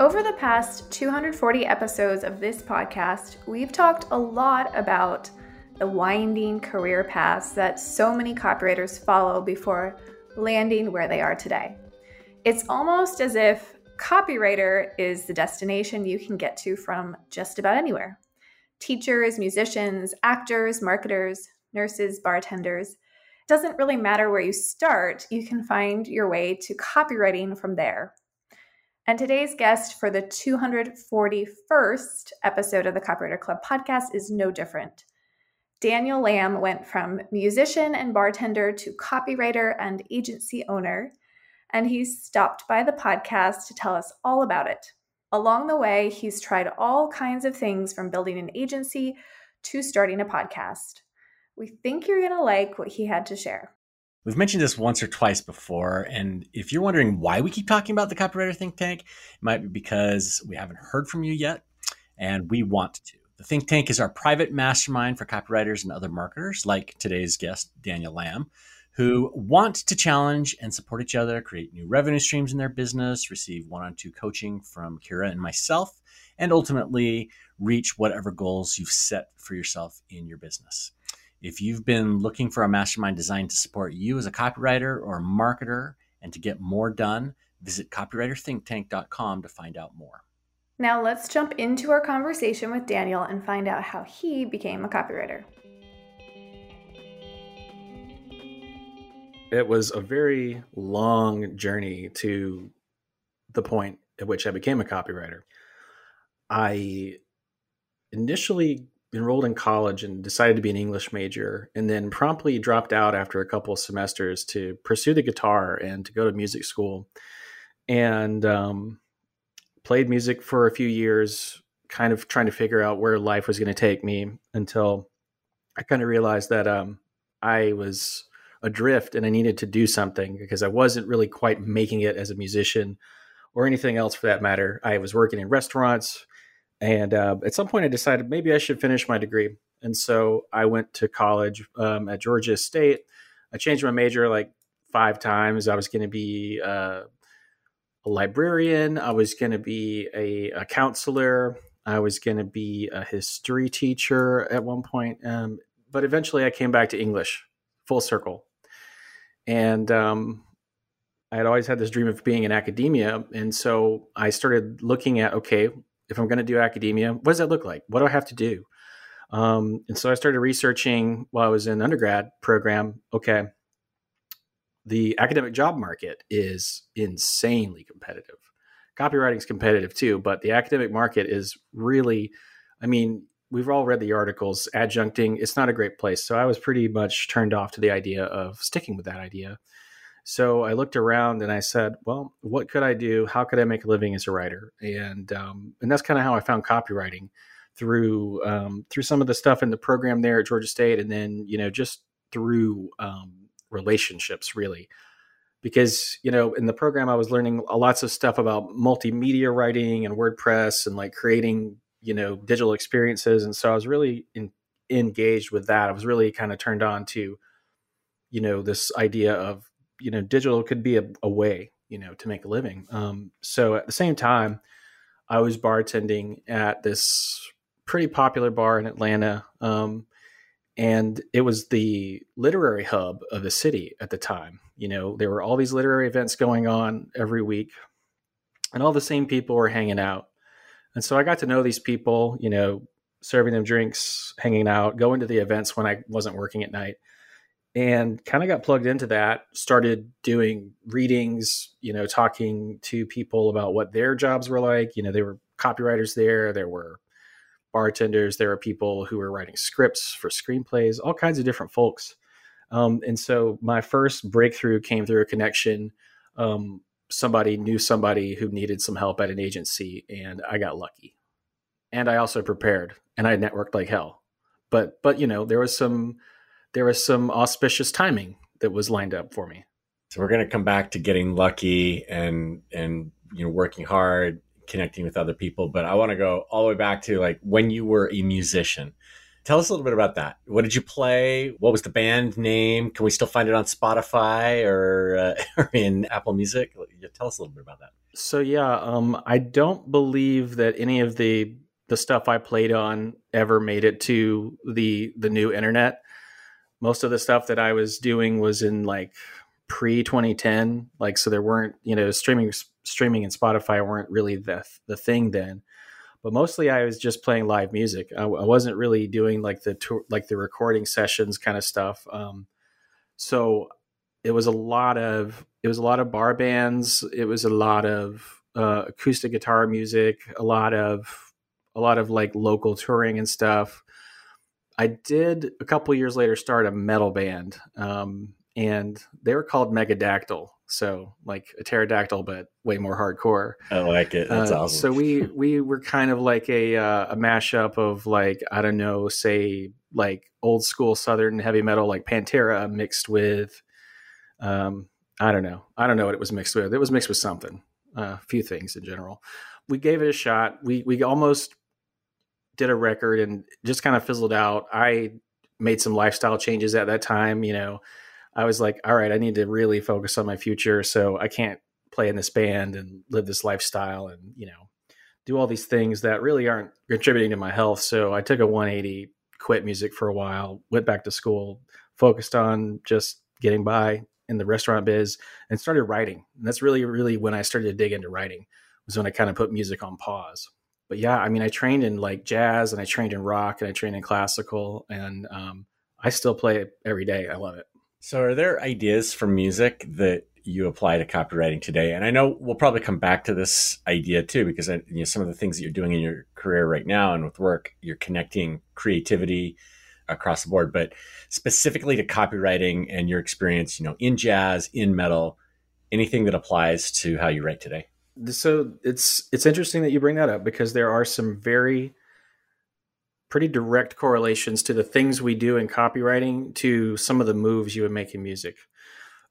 Over the past 240 episodes of this podcast, we've talked a lot about the winding career paths that so many copywriters follow before landing where they are today. It's almost as if copywriter is the destination you can get to from just about anywhere. Teachers, musicians, actors, marketers, nurses, bartenders. It doesn't really matter where you start, you can find your way to copywriting from there. And today's guest for the 241st episode of the Copywriter Club podcast is no different. Daniel Lamb went from musician and bartender to copywriter and agency owner, and he's stopped by the podcast to tell us all about it. Along the way, he's tried all kinds of things from building an agency to starting a podcast. We think you're going to like what he had to share. We've mentioned this once or twice before, and if you're wondering why we keep talking about the Copywriter Think Tank, it might be because we haven't heard from you yet, and we want to. The Think Tank is our private mastermind for copywriters and other marketers, like today's guest, Daniel Lamb, who want to challenge and support each other, create new revenue streams in their business, receive one-on-two coaching from Kira and myself, and ultimately reach whatever goals you've set for yourself in your business. If you've been looking for a mastermind designed to support you as a copywriter or a marketer and to get more done, visit copywriterthinktank.com to find out more. Now let's jump into our conversation with Daniel and find out how he became a copywriter. It was a very long journey to the point at which I became a copywriter. I initially enrolled in college and decided to be an English major, and then promptly dropped out after a couple of semesters to pursue the guitar and to go to music school, and played music for a few years, kind of trying to figure out where life was going to take me, until I kind of realized that I was adrift and I needed to do something, because I wasn't really quite making it as a musician or anything else for that matter. I was working in restaurants. And at some point I decided maybe I should finish my degree. And so I went to college at Georgia State. I changed my major like 5 times. I was going to be a librarian. I was going to be a counselor. I was going to be a history teacher at one point. But eventually I came back to English, full circle. And I had always had this dream of being in academia. And so I started looking at, okay, if I'm going to do academia, what does that look like? What do I have to do? And so I started researching while I was in undergrad program. Okay, the academic job market is insanely competitive. Copywriting is competitive too, but the academic market is really, I mean, we've all read the articles, adjuncting, it's not a great place. So I was pretty much turned off to the idea of sticking with that idea. So I looked around and I said, well, what could I do? How could I make a living as a writer? And that's kind of how I found copywriting, through some of the stuff in the program there at Georgia State. And then, just through relationships, really, because, in the program, I was learning lots of stuff about multimedia writing and WordPress and like creating, digital experiences. And so I was really engaged with that. I was really kind of turned on to, this idea of, digital could be a way, to make a living. So at the same time, I was bartending at this pretty popular bar in Atlanta. And it was the literary hub of the city at the time. There were all these literary events going on every week, and all the same people were hanging out. And so I got to know these people, serving them drinks, hanging out, going to the events when I wasn't working at night. And kind of got plugged into that, started doing readings, talking to people about what their jobs were like. They were copywriters there. There were bartenders. There were people who were writing scripts for screenplays, all kinds of different folks. And so my first breakthrough came through a connection. Somebody knew somebody who needed some help at an agency, and I got lucky. And I also prepared, and I networked like hell. But there was some auspicious timing that was lined up for me. So we're going to come back to getting lucky and working hard, connecting with other people. But I want to go all the way back to like when you were a musician. Tell us a little bit about that. What did you play? What was the band name? Can we still find it on Spotify or in Apple Music? Tell us a little bit about that. So yeah, I don't believe that any of the stuff I played on ever made it to the new internet. Most of the stuff that I was doing was in like pre-2010, like, so there weren't, you know, streaming and Spotify weren't really the thing then. But mostly I was just playing live music. I wasn't really doing like the recording sessions kind of stuff. So it was a lot of bar bands. It was a lot of acoustic guitar music, a lot of like local touring and stuff. I did a couple years later start a metal band, and they were called Megadactyl. So like a pterodactyl, but way more hardcore. I like it. That's awesome. So we were kind of like a mashup of like, I don't know, say like old school Southern heavy metal, like Pantera mixed with, I don't know what it was mixed with. It was mixed with something, a few things in general. We gave it a shot. We almost did a record and just kind of fizzled out. I made some lifestyle changes at that time, you know. I was like, all right, I need to really focus on my future. So I can't play in this band and live this lifestyle and, you know, do all these things that really aren't contributing to my health. So I took a 180, quit music for a while, went back to school, focused on just getting by in the restaurant biz, and started writing. And that's really, really when I started to dig into writing, was when I kind of put music on pause. But yeah, I mean, I trained in like jazz, and I trained in rock, and I trained in classical, and I still play it every day. I love it. So are there ideas from music that you apply to copywriting today? And I know we'll probably come back to this idea too, because some of the things that you're doing in your career right now and with work, you're connecting creativity across the board, but specifically to copywriting and your experience, in jazz, in metal, anything that applies to how you write today. So it's interesting that you bring that up, because there are some pretty direct correlations to the things we do in copywriting to some of the moves you would make in music.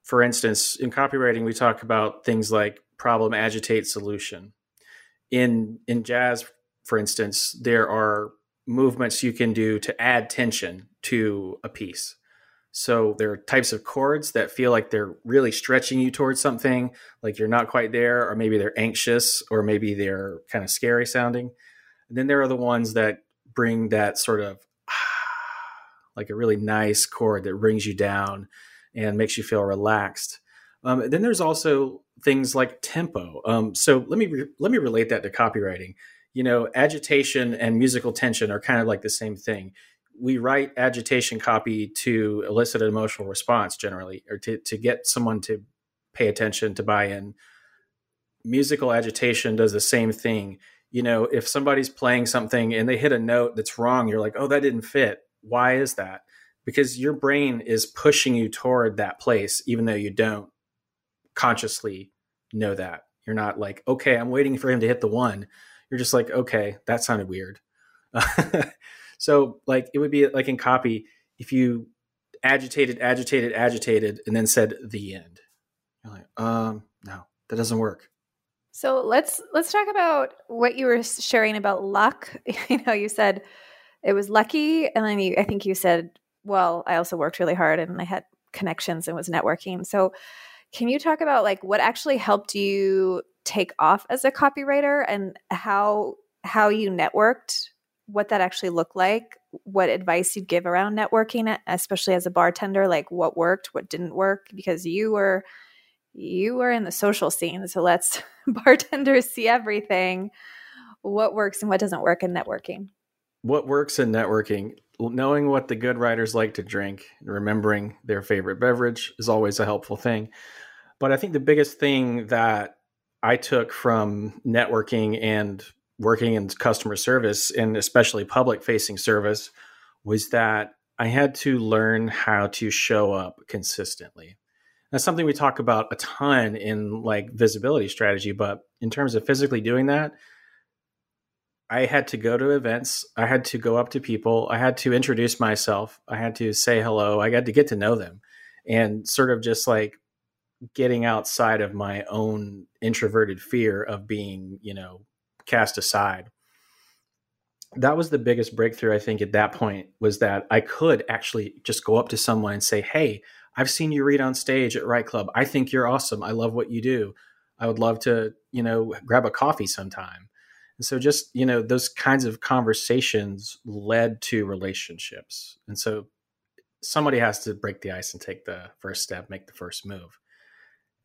For instance, in copywriting, we talk about things like problem, agitate, solution. In jazz, for instance, there are movements you can do to add tension to a piece. So there are types of chords that feel like they're really stretching you towards something, like you're not quite there, or maybe they're anxious, or maybe they're kind of scary sounding. And then there are the ones that bring that sort of like a really nice chord that brings you down and makes you feel relaxed. Then there's also things like tempo. So let me relate that to copywriting. Agitation and musical tension are kind of like the same thing. We write agitation copy to elicit an emotional response generally, or to get someone to pay attention, to buy in. Musical agitation does the same thing. If somebody's playing something and they hit a note that's wrong, you're like, oh, that didn't fit. Why is that? Because your brain is pushing you toward that place, even though you don't consciously know that. You're not like, okay, I'm waiting for him to hit the one. You're just like, okay, that sounded weird. So like, it would be like in copy, if you agitated, and then said the end, you're like, no, that doesn't work. So let's talk about what you were sharing about luck. You said it was lucky, and then I think you said, well, I also worked really hard and I had connections and was networking. So can you talk about like what actually helped you take off as a copywriter, and how you networked, what that actually looked like, what advice you'd give around networking, especially as a bartender, like what worked, what didn't work, because you were in the social scene. So let's bartenders see everything. What works and what doesn't work in networking? What works in networking? Knowing what the good writers like to drink and remembering their favorite beverage is always a helpful thing. But I think the biggest thing that I took from networking and working in customer service, and especially public facing service, was that I had to learn how to show up consistently. That's something we talk about a ton in like visibility strategy, but in terms of physically doing that, I had to go to events. I had to go up to people. I had to introduce myself. I had to say hello. I had to get to know them, and sort of just like getting outside of my own introverted fear of being, cast aside. that was the biggest breakthrough, I think, at that point, was that I could actually just go up to someone and say, hey, I've seen you read on stage at Wright Club. I think you're awesome. I love what you do. I would love to, you know, grab a coffee sometime. And so just, you know, those kinds of conversations led to relationships. And so somebody has to break the ice and take the first step, make the first move.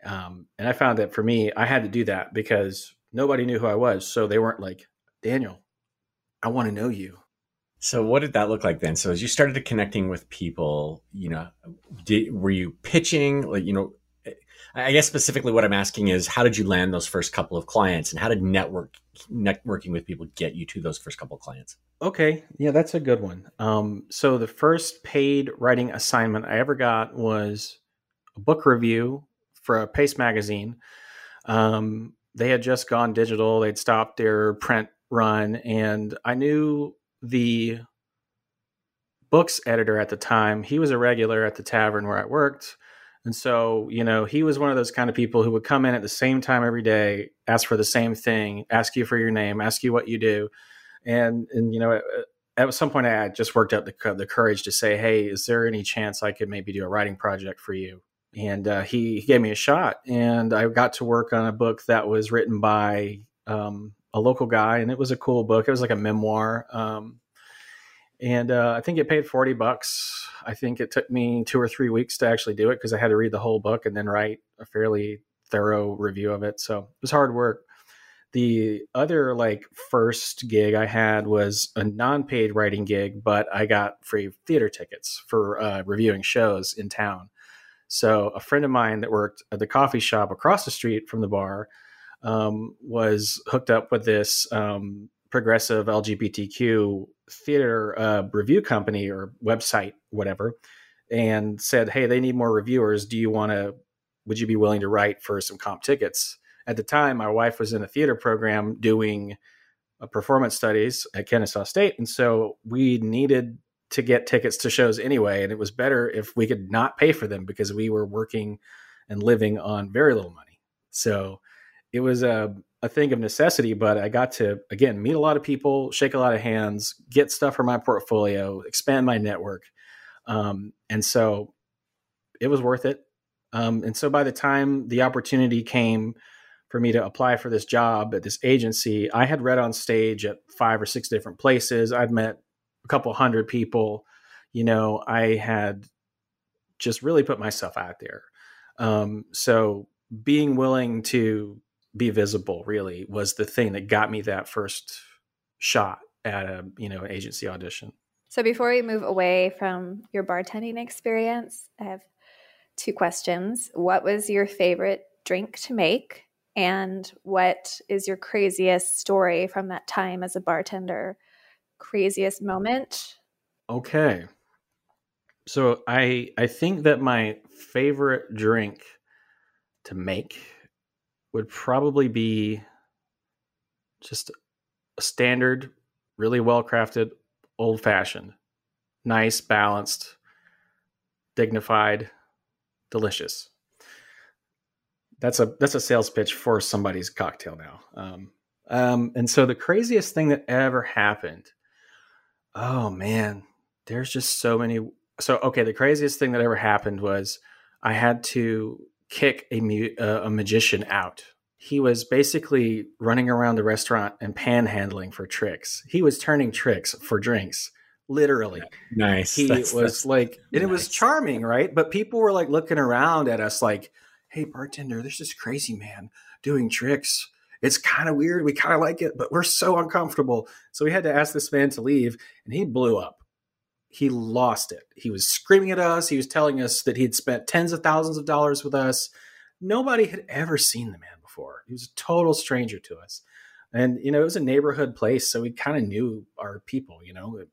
And I found that for me, I had to do that because nobody knew who I was. So they weren't like, Daniel, I want to know you. So what did that look like then? So as you started connecting with people, you know, were you pitching? Like, you know, I guess specifically what I'm asking is, how did you land those first couple of clients, and how did networking with people get you to those first couple of clients? Okay. Yeah, that's a good one. So the first paid writing assignment I ever got was a book review for a Pace magazine. They had just gone digital. They'd stopped their print run, and I knew the books editor at the time. He was a regular at the tavern where I worked. And so, you know, he was one of those kind of people who would come in at the same time every day, ask for the same thing, ask you for your name, ask you what you do. And you know, at some point I just worked up the courage to say, hey, is there any chance I could maybe do a writing project for you? And he gave me a shot, and I got to work on a book that was written by a local guy, and it was a cool book. It was like a memoir. I think it paid $40. I think it took me 2 or 3 weeks to actually do it because I had to read the whole book and then write a fairly thorough review of it. So it was hard work. The other like first gig I had was a non-paid writing gig, but I got free theater tickets for reviewing shows in town. So a friend of mine that worked at the coffee shop across the street from the bar was hooked up with this progressive LGBTQ theater review company or website, whatever, and said, hey, they need more reviewers. Would you be willing to write for some comp tickets? At the time, my wife was in a theater program doing performance studies at Kennesaw State. And so we needed to get tickets to shows anyway. And it was better if we could not pay for them because we were working and living on very little money. So it was a thing of necessity, but I got to, again, meet a lot of people, shake a lot of hands, get stuff for my portfolio, expand my network. And so it was worth it. And so by the time the opportunity came for me to apply for this job at this agency, I had read on stage at 5 or 6 different places. I'd met a couple hundred people. You know, I had just really put myself out there. So being willing to be visible really was the thing that got me that first shot at an agency audition. So before we move away from your bartending experience, I have 2 questions. What was your favorite drink to make? And what is your craziest story from that time as a bartender? Craziest moment? Okay. So I think that my favorite drink to make would probably be just a standard, really well-crafted, old-fashioned, nice, balanced, dignified, delicious. That's a sales pitch for somebody's cocktail now. And so the craziest thing that ever happened. Oh man, there's just so many. So, okay. The craziest thing that ever happened was I had to kick a magician out. He was basically running around the restaurant and panhandling for tricks. He was turning tricks for drinks, literally. Nice. It was charming, right? But people were like looking around at us like, hey, bartender, there's this crazy man doing tricks. It's kind of weird. We kind of like it, but we're so uncomfortable. So we had to ask this man to leave, and he blew up. He lost it. He was screaming at us. He was telling us that he'd spent tens of thousands of dollars with us. Nobody had ever seen the man before. He was a total stranger to us. And, you know, it was a neighborhood place, so we kind of knew our people, you know.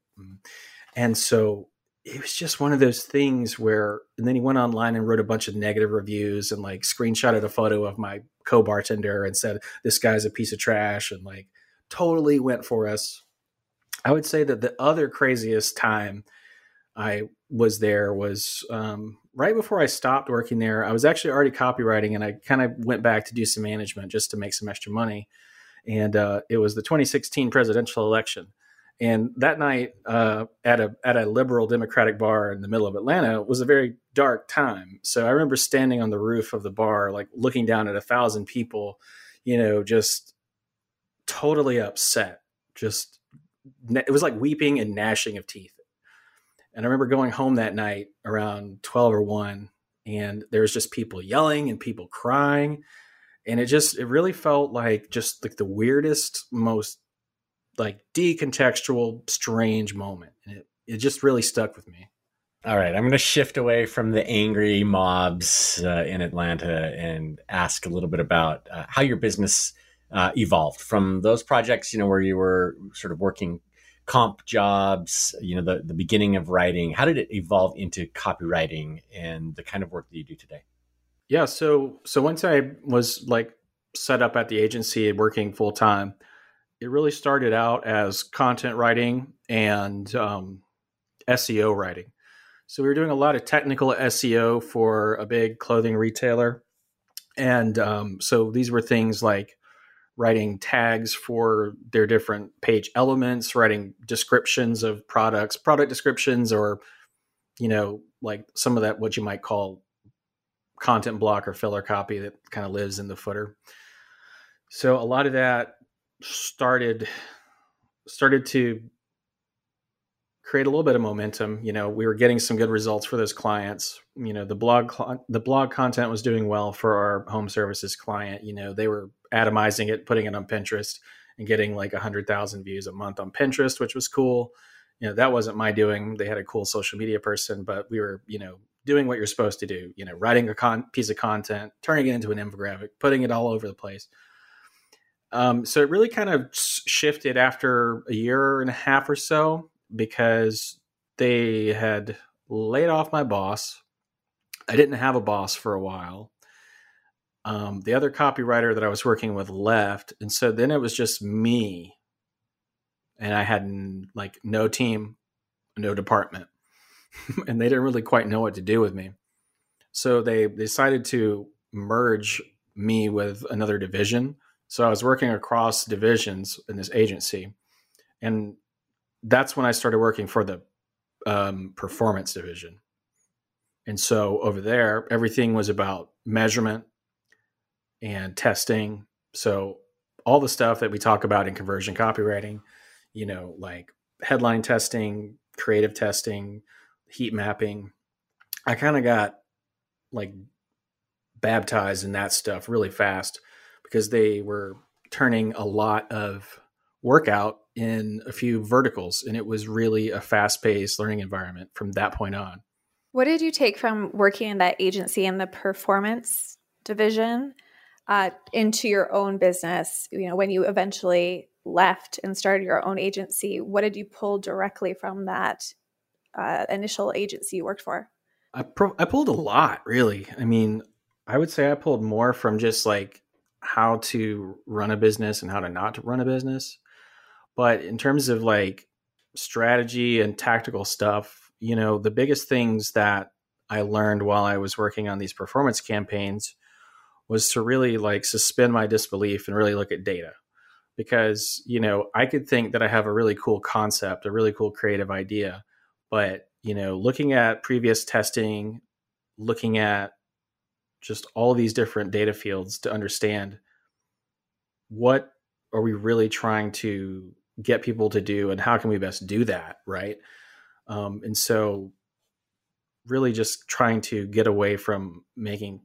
And so it was just one of those things where, and then he went online and wrote a bunch of negative reviews and like screenshotted a photo of my co-bartender and said, this guy's a piece of trash, and like totally went for us. I would say that the other craziest time I was there was right before I stopped working there. I was actually already copywriting, and I kind of went back to do some management just to make some extra money. And it was the 2016 presidential election. And that night at a liberal Democratic bar in the middle of Atlanta was a very dark time. So I remember standing on the roof of the bar, like looking down at 1,000 people, you know, just totally upset. Just, it was like weeping and gnashing of teeth. And I remember going home that night around 12 or 1, and there was just people yelling and people crying. And it really felt like just like the weirdest, most like decontextual, strange moment. And it just really stuck with me. All right. I'm going to shift away from the angry mobs in Atlanta and ask a little bit about how your business evolved from those projects, you know, where you were sort of working comp jobs, you know, the beginning of writing. How did it evolve into copywriting and the kind of work that you do today? Yeah. So once I was like set up at the agency and working full time, it really started out as content writing and SEO writing. So we were doing a lot of technical SEO for a big clothing retailer. And so these were things like writing tags for their different page elements, writing descriptions of products, product descriptions, or, you know, like some of that, what you might call content block or filler copy that kind of lives in the footer. So a lot of that started to create a little bit of momentum. You know, we were getting some good results for those clients. You know, the blog content was doing well for our home services client. You know, they were atomizing it, putting it on Pinterest and getting like 100,000 views a month on Pinterest, which was cool. You know, that wasn't my doing. They had a cool social media person, but we were, you know, doing what you're supposed to do, you know, writing a piece of content, turning it into an infographic, putting it all over the place. So it really kind of shifted after a year and a half or so because they had laid off my boss. I didn't have a boss for a while. The other copywriter that I was working with left. And so then it was just me, and I had like no team, no department, and they didn't really quite know what to do with me. So they decided to merge me with another division. So I was working across divisions in this agency, and that's when I started working for the performance division. And so over there, everything was about measurement and testing. So all the stuff that we talk about in conversion copywriting, you know, like headline testing, creative testing, heat mapping, I kind of got like baptized in that stuff really fast, because they were turning a lot of work out in a few verticals. And it was really a fast-paced learning environment from that point on. What did you take from working in that agency in the performance division into your own business? You know, when you eventually left and started your own agency, what did you pull directly from that initial agency you worked for? I pulled a lot, really. I mean, I would say I pulled more from just like how to run a business and how to not run a business. But in terms of like strategy and tactical stuff, you know, the biggest things that I learned while I was working on these performance campaigns was to really like suspend my disbelief and really look at data. Because, you know, I could think that I have a really cool concept, a really cool creative idea, but, you know, looking at previous testing, looking at just all these different data fields to understand what are we really trying to get people to do and how can we best do that, right? And so really just trying to get away from making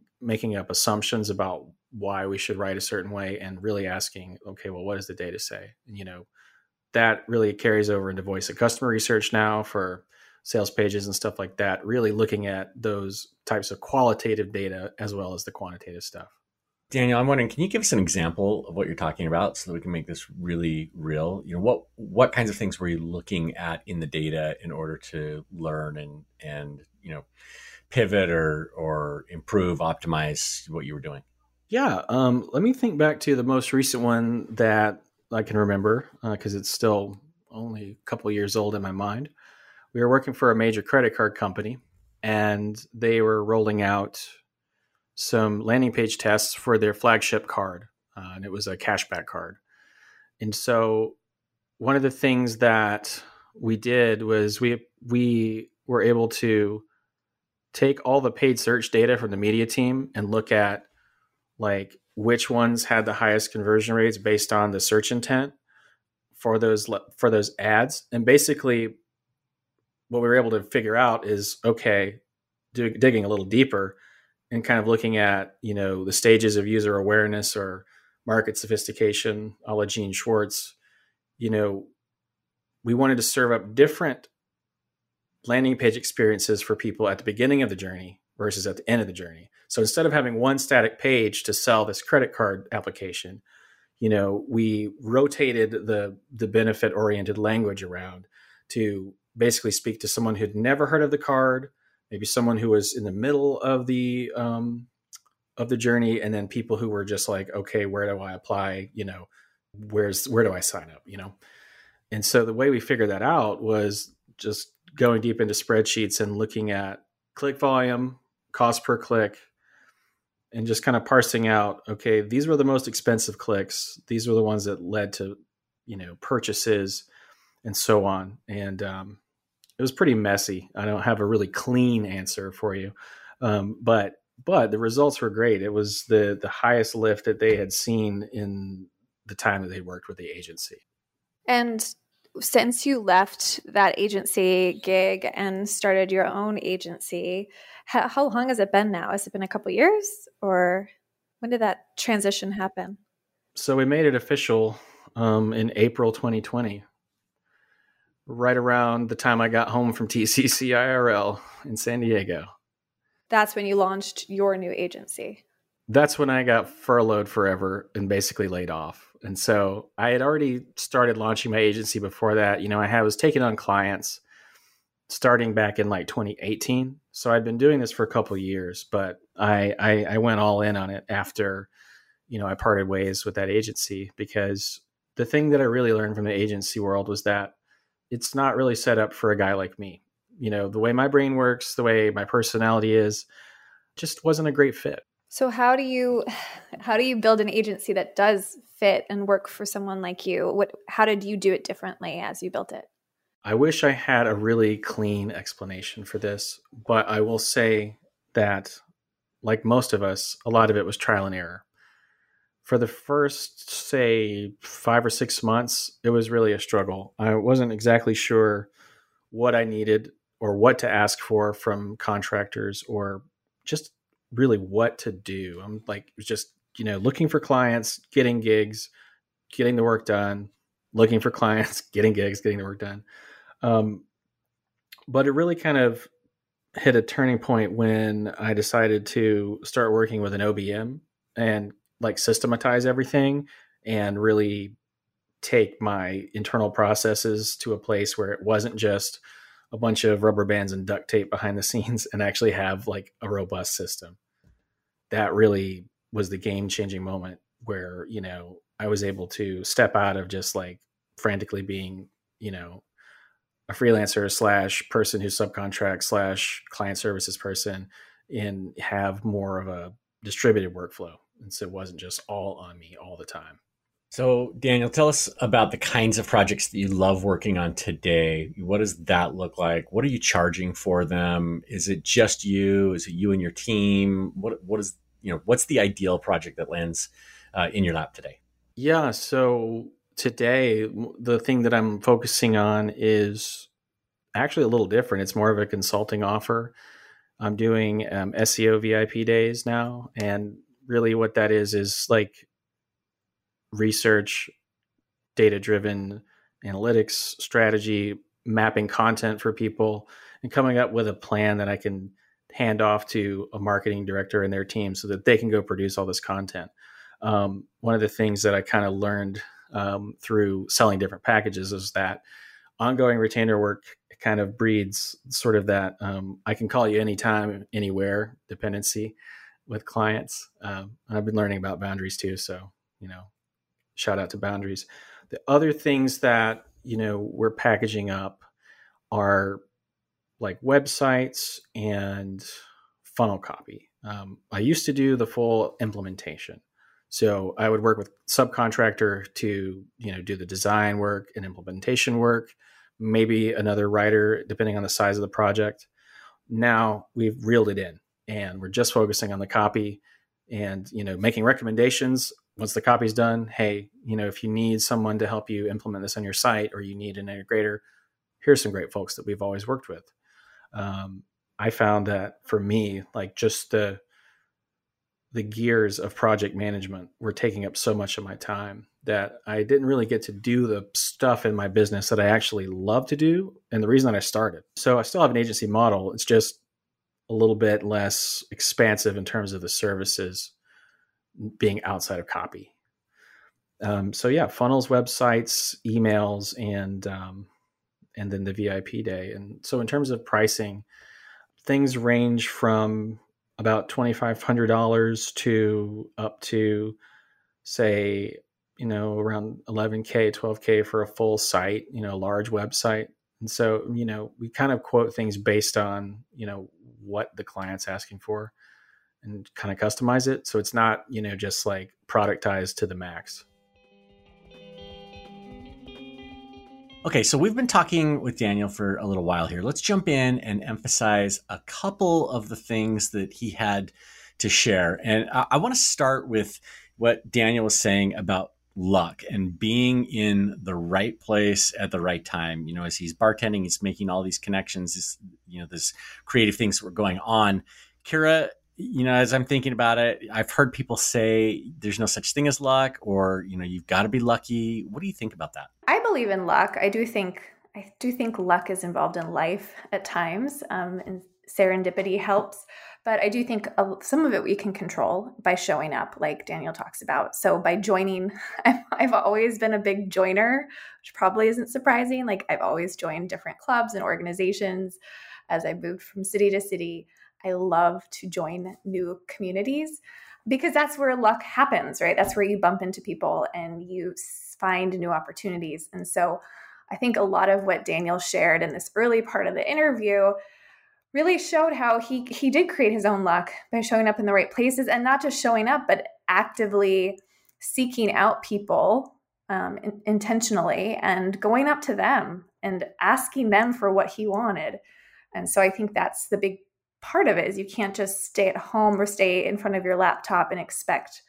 up assumptions about why we should write a certain way and really asking, okay, well, what does the data say? And, you know, that really carries over into voice of customer research now for sales pages and stuff like that, really looking at those types of qualitative data as well as the quantitative stuff. Daniel, I'm wondering, can you give us an example of what you're talking about so that we can make this really real? You know, what kinds of things were you looking at in the data in order to learn and you know, pivot or improve, optimize what you were doing? Yeah. Let me think back to the most recent one that I can remember because it's still only a couple years old in my mind. We were working for a major credit card company, and they were rolling out some landing page tests for their flagship card, and it was a cashback card. And so one of the things that we did was we were able to take all the paid search data from the media team and look at like which ones had the highest conversion rates based on the search intent for those ads. And basically what we were able to figure out is, okay, digging a little deeper and kind of looking at, you know, the stages of user awareness or market sophistication, a la Gene Schwartz, you know, we wanted to serve up different landing page experiences for people at the beginning of the journey versus at the end of the journey. So instead of having one static page to sell this credit card application, you know, we rotated the benefit oriented language around to basically speak to someone who'd never heard of the card, maybe someone who was in the middle of the journey, and then people who were just like, okay, where do I apply? You know, where do I sign up? You know? And so the way we figured that out was just going deep into spreadsheets and looking at click volume, cost per click, and just kind of parsing out, okay, these were the most expensive clicks. These were the ones that led to, you know, purchases and so on. And it was pretty messy. I don't have a really clean answer for you, but the results were great. It was the highest lift that they had seen in the time that they worked with the agency. And since you left that agency gig and started your own agency, how long has it been now? Has it been a couple of years, or when did that transition happen? So we made it official in April 2020, right around the time I got home from TCC IRL in San Diego. That's when you launched your new agency. That's when I got furloughed forever and basically laid off. And so I had already started launching my agency before that. You know, I was taking on clients starting back in like 2018. So I'd been doing this for a couple of years, but I went all in on it after, you know, I parted ways with that agency, because the thing that I really learned from the agency world was that it's not really set up for a guy like me. You know, the way my brain works, the way my personality is, just wasn't a great fit. So how do you build an agency that does fit and work for someone like you? How did you do it differently as you built it? I wish I had a really clean explanation for this, but I will say that, like most of us, a lot of it was trial and error. For the first, say, 5 or 6 months, it was really a struggle. I wasn't exactly sure what I needed or what to ask for from contractors, or just really what to do. I'm like, just, you know, looking for clients, getting gigs, getting the work done, looking for clients, getting gigs, getting the work done. But it really kind of hit a turning point when I decided to start working with an OBM and like systematize everything and really take my internal processes to a place where it wasn't just a bunch of rubber bands and duct tape behind the scenes, and actually have like a robust system. That really was the game changing moment where, you know, I was able to step out of just like frantically being, you know, a freelancer / person who subcontracts / client services person, and have more of a distributed workflow. And so it wasn't just all on me all the time. So Daniel, tell us about the kinds of projects that you love working on today. What does that look like? What are you charging for them? Is it just you? Is it you and your team? What is, you know, what's the ideal project that lands in your lap today? Yeah. So today, the thing that I'm focusing on is actually a little different. It's more of a consulting offer. I'm doing SEO VIP days now. And really what that is like research, data-driven analytics, strategy, mapping content for people, and coming up with a plan that I can hand off to a marketing director and their team so that they can go produce all this content. One of the things that I kind of learned through selling different packages is that ongoing retainer work kind of breeds sort of that I can call you anytime, anywhere dependency with clients. I've been learning about boundaries too, so, you know, shout out to boundaries. The other things that, you know, we're packaging up are like websites and funnel copy. I used to do the full implementation. So I would work with subcontractor to, do the design work and implementation work, maybe another writer, depending on the size of the project. Now we've reeled it in and we're just focusing on the copy and, making recommendations. Once the copy's done, hey, if you need someone to help you implement this on your site or you need an integrator, here's some great folks that we've always worked with. I found that for me, like just the gears of project management were taking up so much of my time that I didn't really get to do the stuff in my business that I actually love to do and the reason that I started. So I still have an agency model. It's just a little bit less expansive in terms of the services being outside of copy. So yeah, funnels, websites, emails, and then the VIP day. And so in terms of pricing, things range from about $2,500 to up to, say, around 11K, 12K for a full site, a large website. And so, we kind of quote things based on, what the client's asking for and kind of customize it. So it's not, just like productized to the max. Okay, so we've been talking with Daniel for a little while here. Let's jump in and emphasize a couple of the things that he had to share. And I want to start with what Daniel was saying about luck and being in the right place at the right time. As he's bartending, he's making all these connections, this creative things that were going on. Kira, as I'm thinking about it, I've heard people say there's no such thing as luck or, you've got to be lucky. What do you think about that? I believe in luck. I do think luck is involved in life at times, and serendipity helps. But I do think some of it we can control by showing up, like Daniel talks about. So by joining, I've always been a big joiner, which probably isn't surprising. Like I've always joined different clubs and organizations as I moved from city to city. I love to join new communities because that's where luck happens, right? That's where you bump into people and you find new opportunities. And so I think a lot of what Daniel shared in this early part of the interview really showed how he did create his own luck by showing up in the right places and not just showing up, but actively seeking out people intentionally and going up to them and asking them for what he wanted. And so I think that's the big part of it is you can't just stay at home or stay in front of your laptop and expect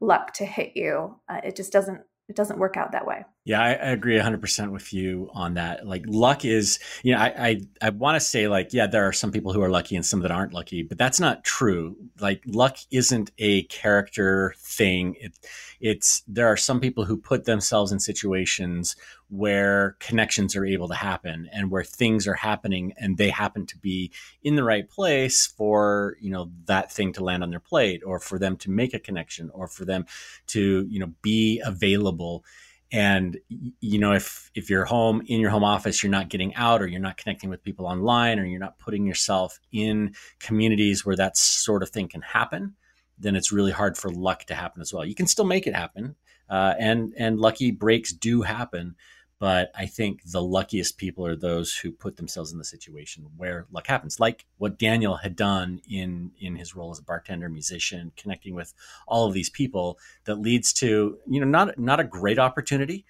luck to hit you. It just doesn't work out that way. Yeah, I agree 100% with you on that. Like luck is, I want to say like, yeah, there are some people who are lucky and some that aren't lucky, but that's not true. Like luck isn't a character thing. There are some people who put themselves in situations where connections are able to happen and where things are happening and they happen to be in the right place for, that thing to land on their plate or for them to make a connection or for them to, be available. And, if you're home in your home office, you're not getting out or you're not connecting with people online or you're not putting yourself in communities where that sort of thing can happen, then it's really hard for luck to happen as well. You can still make it happen. And lucky breaks do happen. But I think the luckiest people are those who put themselves in the situation where luck happens, like what Daniel had done in his role as a bartender, musician, connecting with all of these people that leads to, not a great opportunity,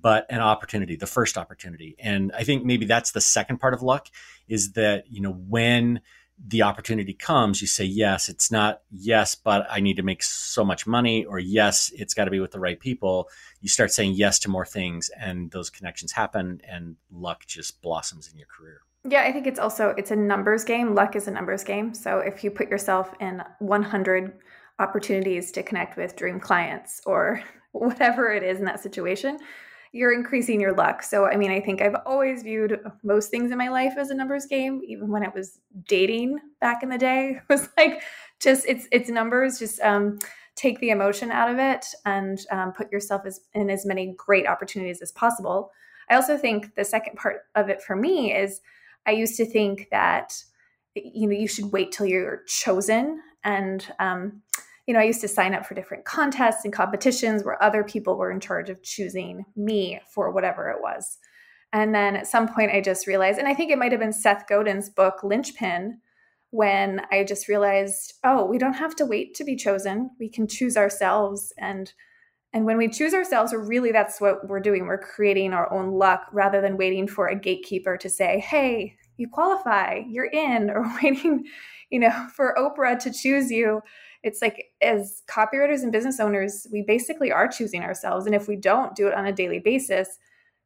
but an opportunity, the first opportunity. And I think maybe that's the second part of luck is that, when the opportunity comes, you say, yes, it's not yes, but I need to make so much money, or yes, it's got to be with the right people. You start saying yes to more things and those connections happen and luck just blossoms in your career. Yeah, I think it's a numbers game. Luck is a numbers game. So if you put yourself in 100 opportunities to connect with dream clients or whatever it is in that situation, you're increasing your luck. So, I think I've always viewed most things in my life as a numbers game. Even when I was dating back in the day, it was like, just it's numbers, just take the emotion out of it and put yourself in as many great opportunities as possible. I also think the second part of it for me is I used to think that, you should wait till you're chosen. And, I used to sign up for different contests and competitions where other people were in charge of choosing me for whatever it was. And then at some point I just realized, and I think it might've been Seth Godin's book, Linchpin, when I just realized, oh, we don't have to wait to be chosen. We can choose ourselves. And when we choose ourselves, really that's what we're doing. We're creating our own luck rather than waiting for a gatekeeper to say, hey, you qualify, you're in, or waiting, for Oprah to choose you. It's like, as copywriters and business owners, we basically are choosing ourselves. And if we don't do it on a daily basis,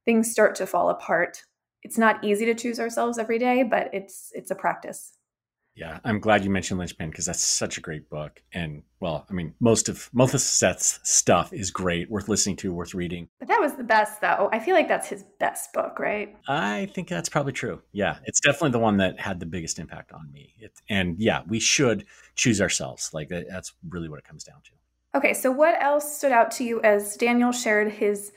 things start to fall apart. It's not easy to choose ourselves every day, but it's a practice. Yeah, I'm glad you mentioned Linchpin, because that's such a great book. And well, I mean, most of Seth's stuff is great, worth listening to, worth reading. But that was the best, though. I feel like that's his best book, right? I think that's probably true. Yeah, it's definitely the one that had the biggest impact on me. And yeah, we should choose ourselves. Like that's really what it comes down to. Okay, so what else stood out to you as Daniel shared his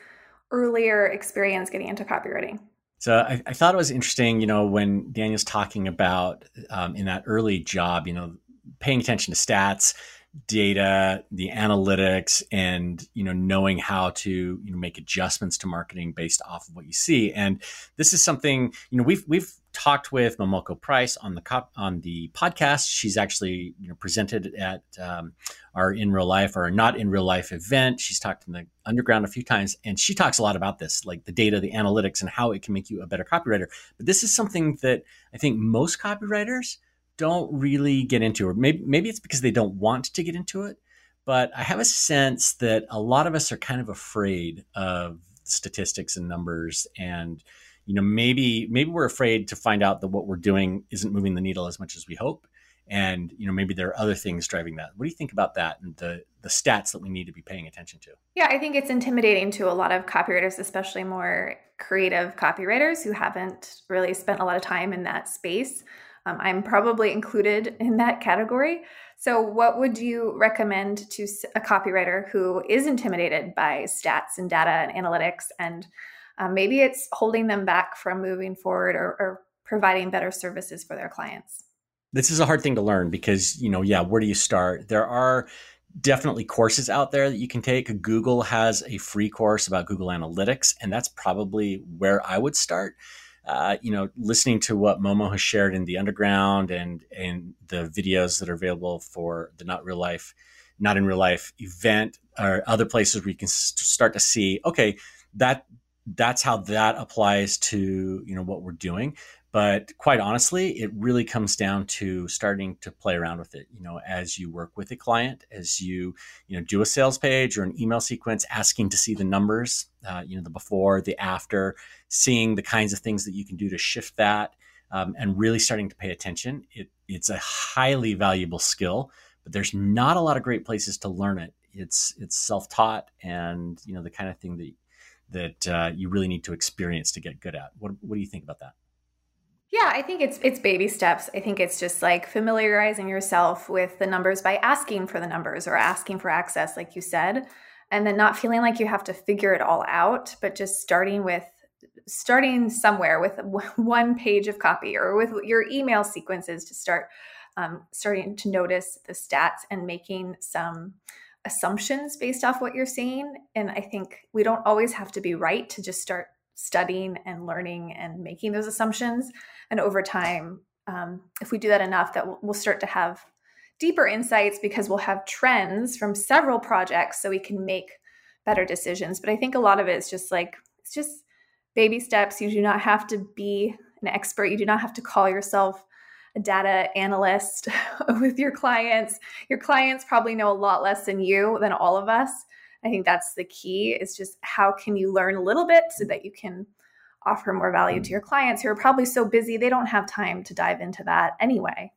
earlier experience getting into copywriting? So I thought it was interesting, when Daniel's talking about in that early job, paying attention to stats, data, the analytics, and, knowing how to, make adjustments to marketing based off of what you see. And this is something, we've talked with Mamoko Price on the podcast. She's actually, presented at our In Real Life or Not In Real Life event. She's talked in the Underground a few times, and she talks a lot about this, like the data, the analytics, and how it can make you a better copywriter. But this is something that I think most copywriters don't really get into, or maybe it's because they don't want to get into it. But I have a sense that a lot of us are kind of afraid of statistics and numbers, and maybe we're afraid to find out that what we're doing isn't moving the needle as much as we hope. And, maybe there are other things driving that. What do you think about that and the stats that we need to be paying attention to? Yeah, I think it's intimidating to a lot of copywriters, especially more creative copywriters who haven't really spent a lot of time in that space. I'm probably included in that category. So what would you recommend to a copywriter who is intimidated by stats and data and analytics, and maybe it's holding them back from moving forward or providing better services for their clients? This is a hard thing to learn because, where do you start? There are definitely courses out there that you can take. Google has a free course about Google Analytics, and that's probably where I would start. Listening to what Momo has shared in the Underground and the videos that are available for the Not In Real Life event or other places where you can start to see, okay, that's how that applies to, what we're doing. But quite honestly, it really comes down to starting to play around with it, as you work with a client, as you, do a sales page or an email sequence, asking to see the numbers, the before, the after, seeing the kinds of things that you can do to shift that, and really starting to pay attention. It's a highly valuable skill, but there's not a lot of great places to learn it. It's self-taught and, the kind of thing that you really need to experience to get good at. What do you think about that? Yeah, I think it's baby steps. I think it's just like familiarizing yourself with the numbers by asking for the numbers or asking for access, like you said, and then not feeling like you have to figure it all out, but just starting somewhere with one page of copy or with your email sequences to start starting to notice the stats and making some assumptions based off what you're seeing. And I think we don't always have to be right to just start studying and learning and making those assumptions. And over time, if we do that enough, that we'll start to have deeper insights because we'll have trends from several projects so we can make better decisions. But I think a lot of it is just like, it's just baby steps. You do not have to be an expert. You do not have to call yourself a data analyst with your clients. Your clients probably know a lot less than all of us. I think that's the key, is just how can you learn a little bit so that you can offer more value to your clients who are probably so busy they don't have time to dive into that anyway.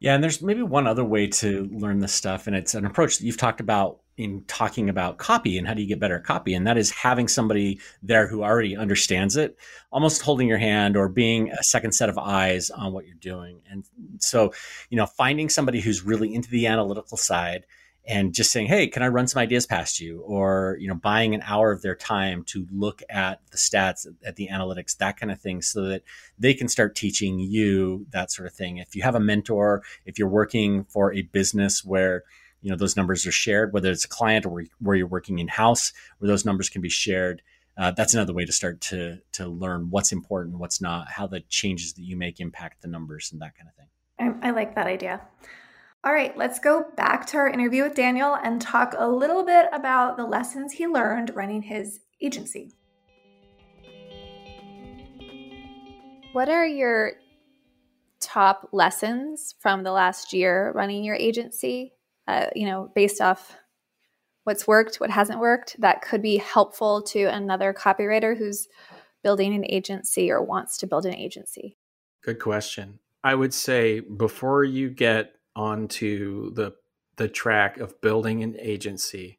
Yeah, and there's maybe one other way to learn this stuff, and it's an approach that you've talked about in talking about copy and how do you get better at copy, and that is having somebody there who already understands it, almost holding your hand or being a second set of eyes on what you're doing. And so, finding somebody who's really into the analytical side and just saying, hey, can I run some ideas past you? Or, buying an hour of their time to look at the stats, at the analytics, that kind of thing, so that they can start teaching you that sort of thing. If you have a mentor, if you're working for a business where, those numbers are shared, whether it's a client or where you're working in-house, where those numbers can be shared, that's another way to start to learn what's important, what's not, how the changes that you make impact the numbers and that kind of thing. I like that idea. All right, let's go back to our interview with Daniel and talk a little bit about the lessons he learned running his agency. What are your top lessons from the last year running your agency, based off what's worked, what hasn't worked, that could be helpful to another copywriter who's building an agency or wants to build an agency? Good question. I would say before you get onto the track of building an agency,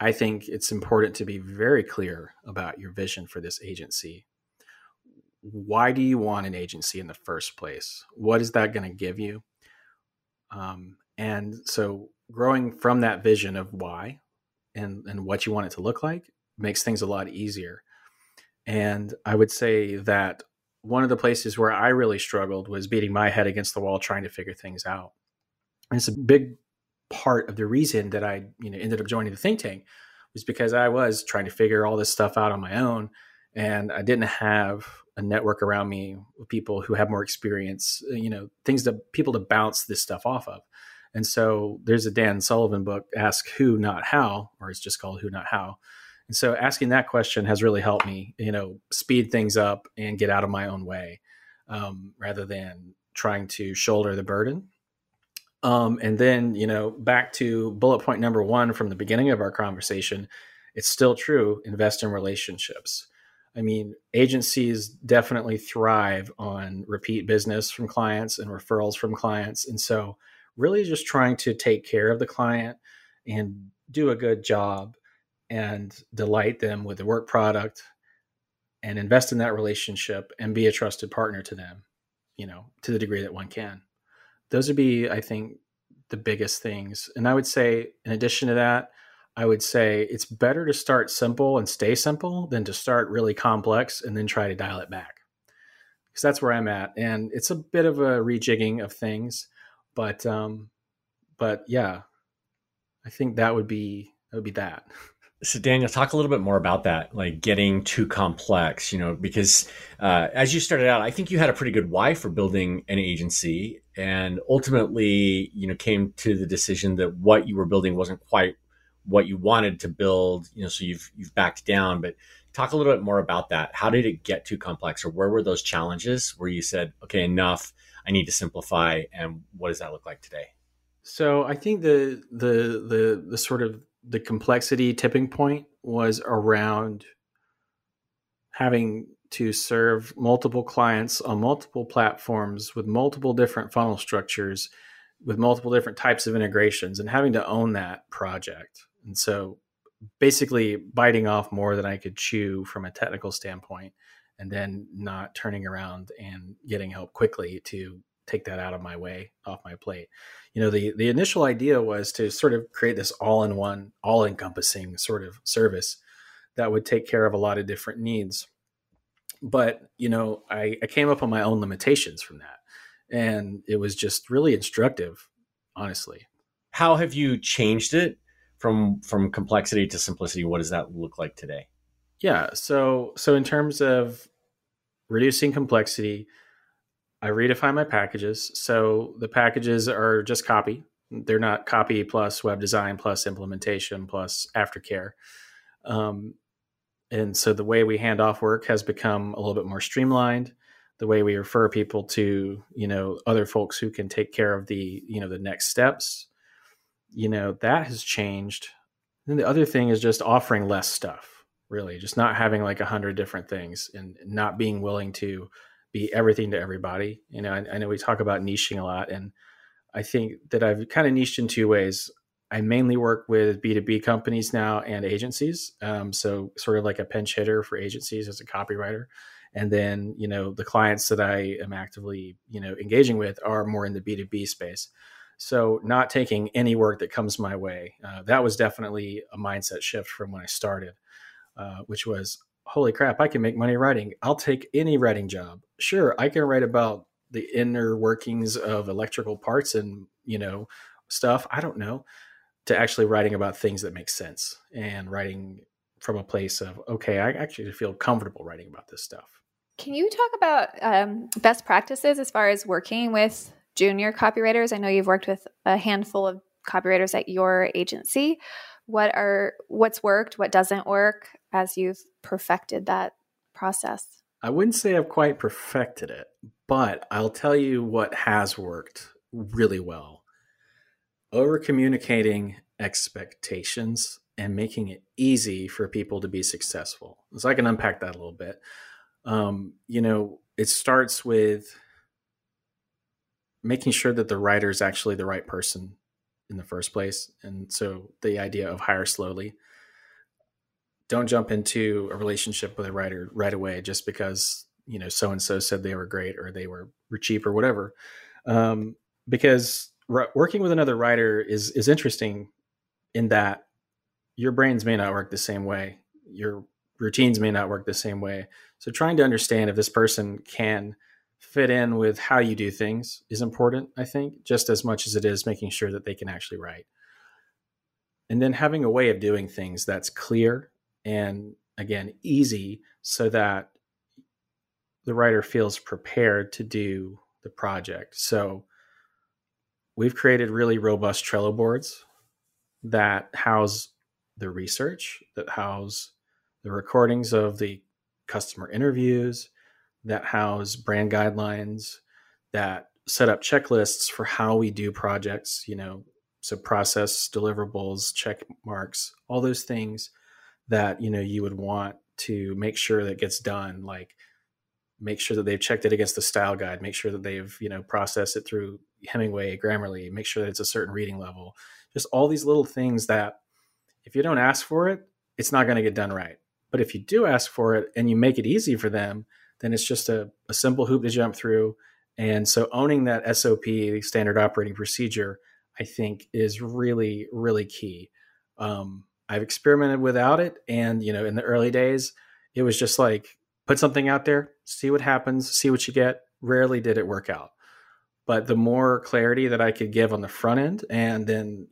I think it's important to be very clear about your vision for this agency. Why do you want an agency in the first place? What is that going to give you? And so growing from that vision of why and what you want it to look like makes things a lot easier. And I would say that one of the places where I really struggled was beating my head against the wall, trying to figure things out. And it's a big part of the reason that I ended up joining the think tank was because I was trying to figure all this stuff out on my own. And I didn't have a network around me with people who have more experience, people to bounce this stuff off of. And so there's a Dan Sullivan book, Ask Who, Not How, or it's just called Who, Not How. And so asking that question has really helped me, speed things up and get out of my own way, rather than trying to shoulder the burden. And then, back to bullet point number one from the beginning of our conversation, it's still true. Invest in relationships. I mean, agencies definitely thrive on repeat business from clients and referrals from clients. And so really just trying to take care of the client and do a good job and delight them with the work product and invest in that relationship and be a trusted partner to them, to the degree that one can. Those would be, I think, the biggest things. And I would say, in addition to that, I would say it's better to start simple and stay simple than to start really complex and then try to dial it back. Because that's where I'm at. And it's a bit of a rejigging of things. But yeah, I think that would be that. So Daniel, talk a little bit more about that, like getting too complex, because as you started out, I think you had a pretty good why for building an agency and ultimately, came to the decision that what you were building wasn't quite what you wanted to build, so you've backed down, but talk a little bit more about that. How did it get too complex, or where were those challenges where you said, okay, enough, I need to simplify, and what does that look like today? So I think the sort of the complexity tipping point was around having to serve multiple clients on multiple platforms with multiple different funnel structures, with multiple different types of integrations, and having to own that project. And so basically biting off more than I could chew from a technical standpoint, and then not turning around and getting help quickly to take that out of my way, off my plate. The initial idea was to sort of create this all-in-one, all-encompassing sort of service that would take care of a lot of different needs. But, I came up on my own limitations from that. And it was just really instructive, honestly. How have you changed it from complexity to simplicity? What does that look like today? Yeah. So in terms of reducing complexity, I redefine my packages. So the packages are just copy. They're not copy plus web design plus implementation plus aftercare. And so the way we hand off work has become a little bit more streamlined. The way we refer people to, other folks who can take care of the, the next steps, that has changed. And the other thing is just offering less stuff, really, just not having like 100 different things and not being willing to be everything to everybody. I know we talk about niching a lot, and I think that I've kind of niched in two ways. I mainly work with B2B companies now and agencies. So sort of like a pinch hitter for agencies as a copywriter. And then, the clients that I am actively, engaging with are more in the B2B space. So not taking any work that comes my way. That was definitely a mindset shift from when I started, which was, holy crap, I can make money writing. I'll take any writing job. Sure, I can write about the inner workings of electrical parts and, stuff. I don't know. To actually writing about things that make sense and writing from a place of, okay, I actually feel comfortable writing about this stuff. Can you talk about best practices as far as working with junior copywriters? I know you've worked with a handful of copywriters at your agency. What's worked, what doesn't work as you've perfected that process? I wouldn't say I've quite perfected it, but I'll tell you what has worked really well. Over-communicating expectations and making it easy for people to be successful. So I can unpack that a little bit. It starts with making sure that the writer is actually the right person in the first place. And so the idea of hire slowly. Don't jump into a relationship with a writer right away just because, so-and-so said they were great or they were cheap or whatever. Because working with another writer is interesting in that your brains may not work the same way. Your routines may not work the same way. So trying to understand if this person can fit in with how you do things is important, I think, just as much as it is making sure that they can actually write. And then having a way of doing things that's clear and, again, easy so that the writer feels prepared to do the project. So we've created really robust Trello boards that house the research, that house the recordings of the customer interviews, that house brand guidelines, that set up checklists for how we do projects, so process, deliverables, check marks, all those things that, you would want to make sure that gets done, like make sure that they've checked it against the style guide, make sure that they've, processed it through Hemingway, Grammarly, make sure that it's a certain reading level, just all these little things that if you don't ask for it, it's not going to get done right. But if you do ask for it and you make it easy for them, then it's just a simple hoop to jump through. And so owning that SOP, the standard operating procedure, I think is really, really key. I've experimented without it. And, in the early days, it was just like, put something out there, see what happens, see what you get. Rarely did it work out. But the more clarity that I could give on the front end and then,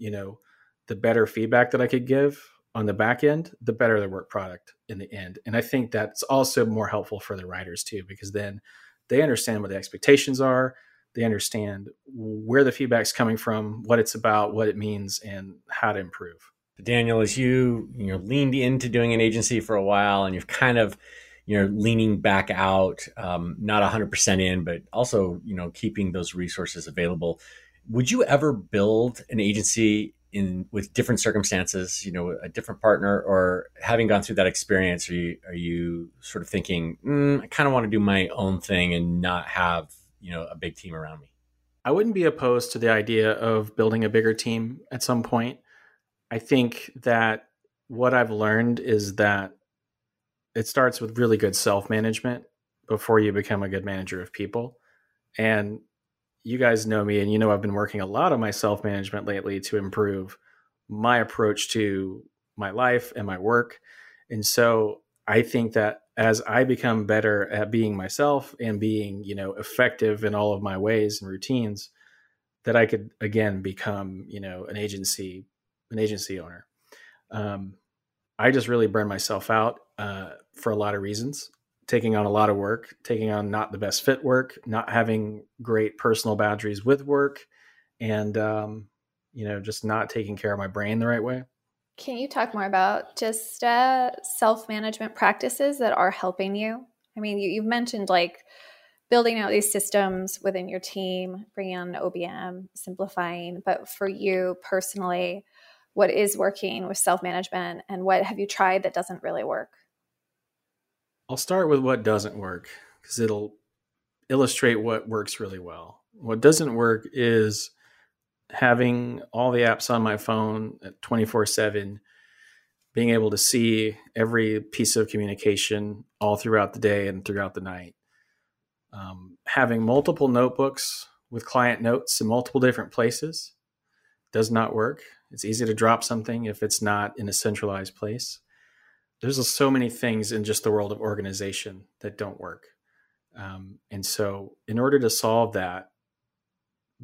the better feedback that I could give on the back end, the better the work product in the end. And I think that's also more helpful for the writers too, because then they understand what the expectations are. They understand where the feedback's coming from, what it's about, what it means, and how to improve. Daniel, as you leaned into doing an agency for a while and you've kind of, leaning back out, not 100% in, but also, keeping those resources available. Would you ever build an agency with different circumstances, a different partner, or having gone through that experience, are you sort of thinking, I kind of want to do my own thing and not have, a big team around me? I wouldn't be opposed to the idea of building a bigger team at some point. I think that what I've learned is that it starts with really good self-management before you become a good manager of people. And you guys know me, and I've been working a lot on my self-management lately to improve my approach to my life and my work. And so I think that as I become better at being myself and being, effective in all of my ways and routines, that I could, again, become, an agency owner. I just really burned myself out for a lot of reasons. Taking on a lot of work, taking on not the best fit work, not having great personal boundaries with work, and, just not taking care of my brain the right way. Can you talk more about just self-management practices that are helping you? I mean, you've mentioned like building out these systems within your team, bringing on an OBM, simplifying, but for you personally, what is working with self-management and what have you tried that doesn't really work? I'll start with what doesn't work because it'll illustrate what works really well. What doesn't work is having all the apps on my phone at 24/7, being able to see every piece of communication all throughout the day and throughout the night. Having multiple notebooks with client notes in multiple different places does not work. It's easy to drop something if it's not in a centralized place. There's so many things in just the world of organization that don't work. And so in order to solve that,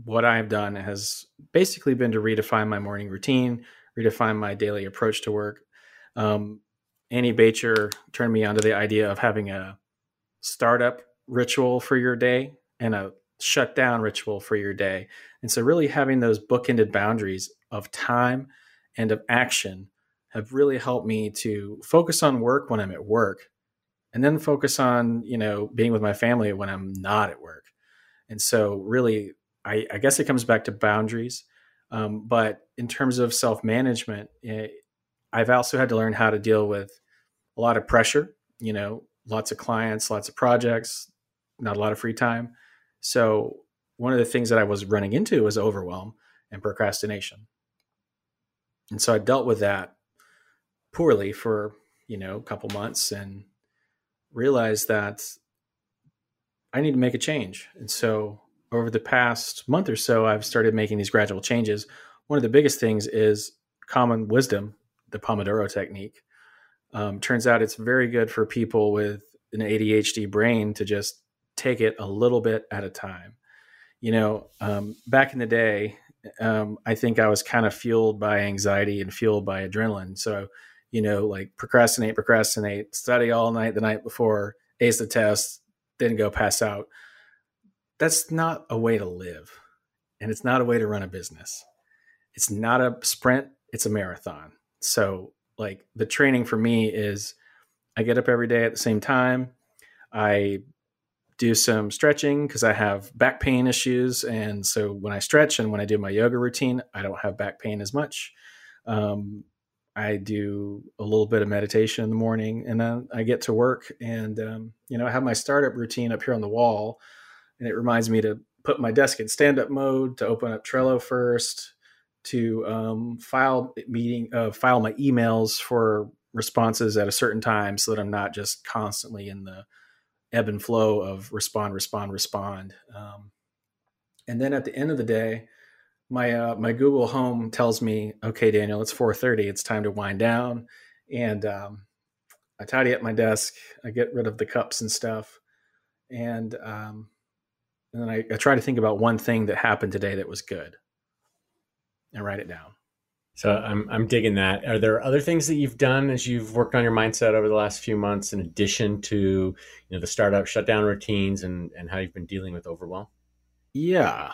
what I've done has basically been to redefine my morning routine, redefine my daily approach to work. Annie Bacher turned me onto the idea of having a startup ritual for your day and a shut down Ritual for your day. And so really having those bookended boundaries of time and of action have really helped me to focus on work when I'm at work, and then focus on, you know, being with my family when I'm not at work. And so really, I guess it comes back to boundaries. But in terms of self-management, I've also had to learn how to deal with a lot of pressure, you know, lots of clients, lots of projects, not a lot of free time. So one of the things that I was running into was overwhelm and procrastination. And so I dealt with that poorly for, you know, a couple months and realized that I need to make a change. And so over the past month or so, I've started making these gradual changes. One of the biggest things is common wisdom, the Pomodoro technique. Turns out it's very good for people with an ADHD brain to just take it a little bit at a time. You know, back in the day, I think I was kind of fueled by anxiety and fueled by adrenaline. So, you know, like procrastinate, study all night the night before, ace the test, then go pass out. That's not a way to live. And it's not a way to run a business. It's not a sprint. It's a marathon. So like the training for me is I get up every day at the same time. I do some stretching because I have back pain issues. And so when I stretch and when I do my yoga routine, I don't have back pain as much. I do a little bit of meditation in the morning, and then I get to work and, you know, I have my startup routine up here on the wall, and it reminds me to put my desk in stand-up mode, to open up Trello first, to file my emails for responses at a certain time so that I'm not just constantly in the ebb and flow of respond. And then at the end of the day, my Google Home tells me, okay, Daniel, it's 4:30. It's time to wind down. And I tidy up my desk. I get rid of the cups and stuff. And then I try to think about one thing that happened today that was good and write it down. So I'm digging that. Are there other things that you've done as you've worked on your mindset over the last few months, in addition to, you know, the startup shutdown routines and how you've been dealing with overwhelm? Yeah,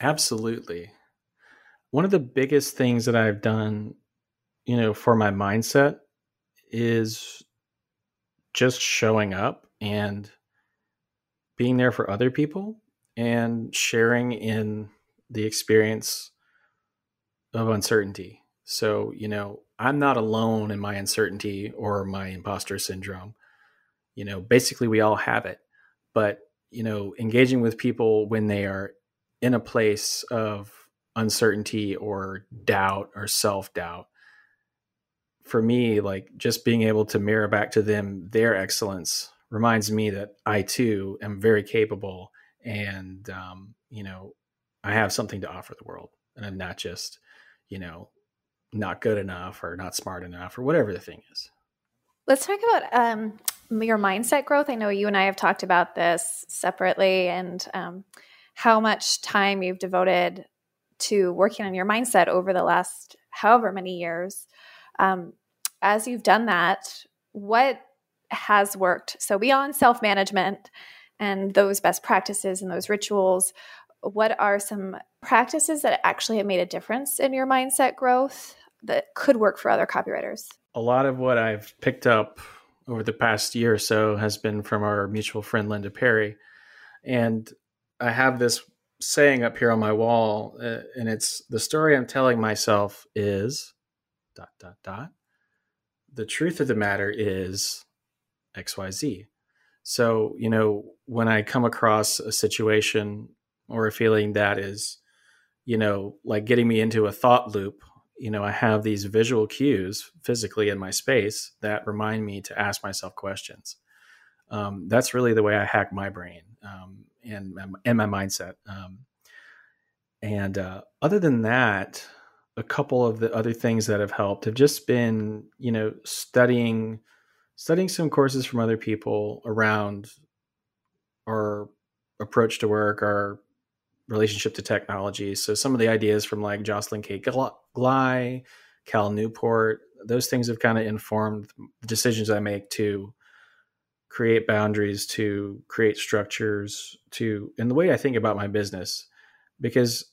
absolutely. One of the biggest things that I've done, you know, for my mindset is just showing up and being there for other people and sharing in the experience of uncertainty. So, you know, I'm not alone in my uncertainty or my imposter syndrome. You know, basically we all have it, but, you know, engaging with people when they are in a place of uncertainty or doubt or self-doubt, for me, like just being able to mirror back to them their excellence reminds me that I too am very capable and, you know, I have something to offer the world, and I'm not just, you know, not good enough or not smart enough or whatever the thing is. Let's talk about your mindset growth. I know you and I have talked about this separately, and how much time you've devoted to working on your mindset over the last however many years. As you've done that, what has worked? So beyond self-management and those best practices and those rituals, what are some practices that actually have made a difference in your mindset growth that could work for other copywriters? A lot of what I've picked up over the past year or so has been from our mutual friend, Linda Perry. And I have this saying up here on my wall, and it's, the story I'm telling myself is ... The truth of the matter is XYZ. So, you know, when I come across a situation or a feeling that is, you know, like getting me into a thought loop, you know, I have these visual cues physically in my space that remind me to ask myself questions. That's really the way I hack my brain and my mindset. Other than that, a couple of the other things that have helped have just been, you know, studying some courses from other people around our approach to work, our relationship to technology. So some of the ideas from like Jocelyn K. Gly, Cal Newport, those things have kind of informed the decisions I make to create boundaries, to create structures, to, in the way I think about my business, because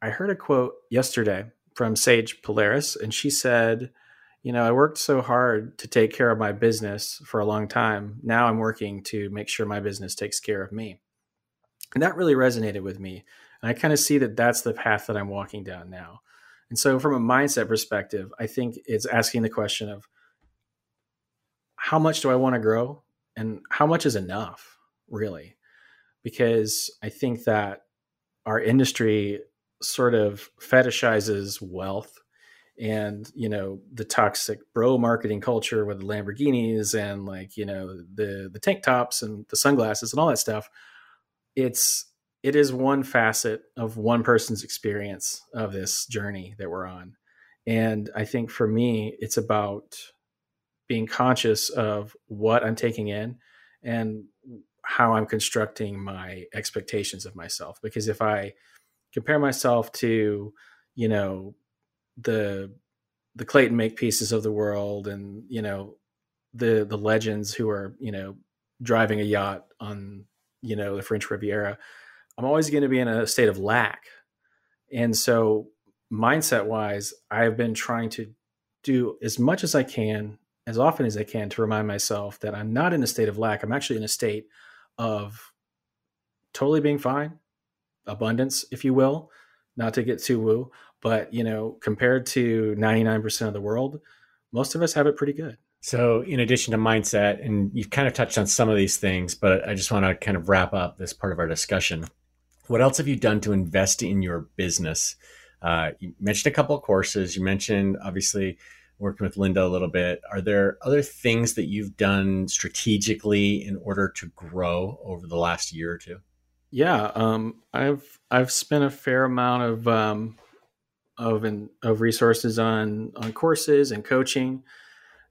I heard a quote yesterday from Sage Polaris, and she said, you know, I worked so hard to take care of my business for a long time. Now I'm working to make sure my business takes care of me. And that really resonated with me. And I kind of see that that's the path that I'm walking down now. And so from a mindset perspective, I think it's asking the question of, how much do I want to grow? And how much is enough, really? Because I think that our industry sort of fetishizes wealth and, you know, the toxic bro marketing culture with the Lamborghinis and, like, you know, the tank tops and the sunglasses and all that stuff. It is one facet of one person's experience of this journey that we're on. And I think for me, it's about being conscious of what I'm taking in and how I'm constructing my expectations of myself. Because if I compare myself to, you know, the Clayton Makepeaces of the world and, you know, the legends who are, you know, driving a yacht on, you know, the French Riviera, I'm always going to be in a state of lack. And so mindset wise, I've been trying to do as much as I can, as often as I can, to remind myself that I'm not in a state of lack. I'm actually in a state of totally being fine, abundance, if you will, not to get too woo, but, you know, compared to 99% of the world, most of us have it pretty good. So in addition to mindset, and you've kind of touched on some of these things, but I just want to kind of wrap up this part of our discussion. What else have you done to invest in your business? You mentioned a couple of courses. You mentioned, obviously, working with Linda a little bit. Are there other things that you've done strategically in order to grow over the last year or two? Yeah, I've spent a fair amount of resources on courses and coaching.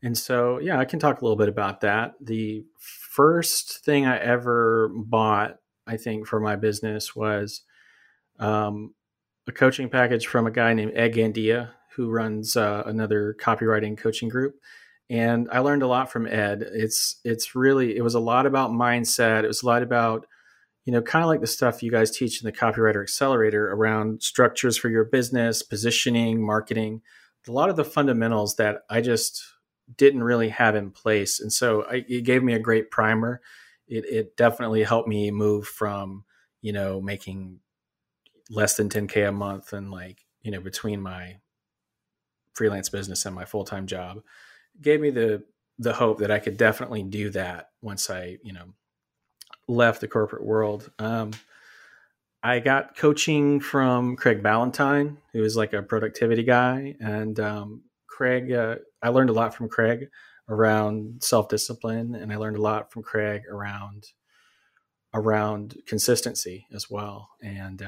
And so, yeah, I can talk a little bit about that. The first thing I ever bought, I think, for my business was a coaching package from a guy named Ed Gandia, who runs another copywriting coaching group. And I learned a lot from Ed. It was a lot about mindset. It was a lot about, you know, kind of like the stuff you guys teach in the Copywriter Accelerator around structures for your business, positioning, marketing, a lot of the fundamentals that I just didn't really have in place. And so it gave me a great primer. It definitely helped me move from, you know, making less than 10K a month and, like, you know, between my freelance business and my full-time job. It gave me the hope that I could definitely do that once I, you know, left the corporate world. I got coaching from Craig Ballantyne, who is like a productivity guy. And Craig, I learned a lot from Craig around self-discipline, and I learned a lot from Craig around consistency as well. And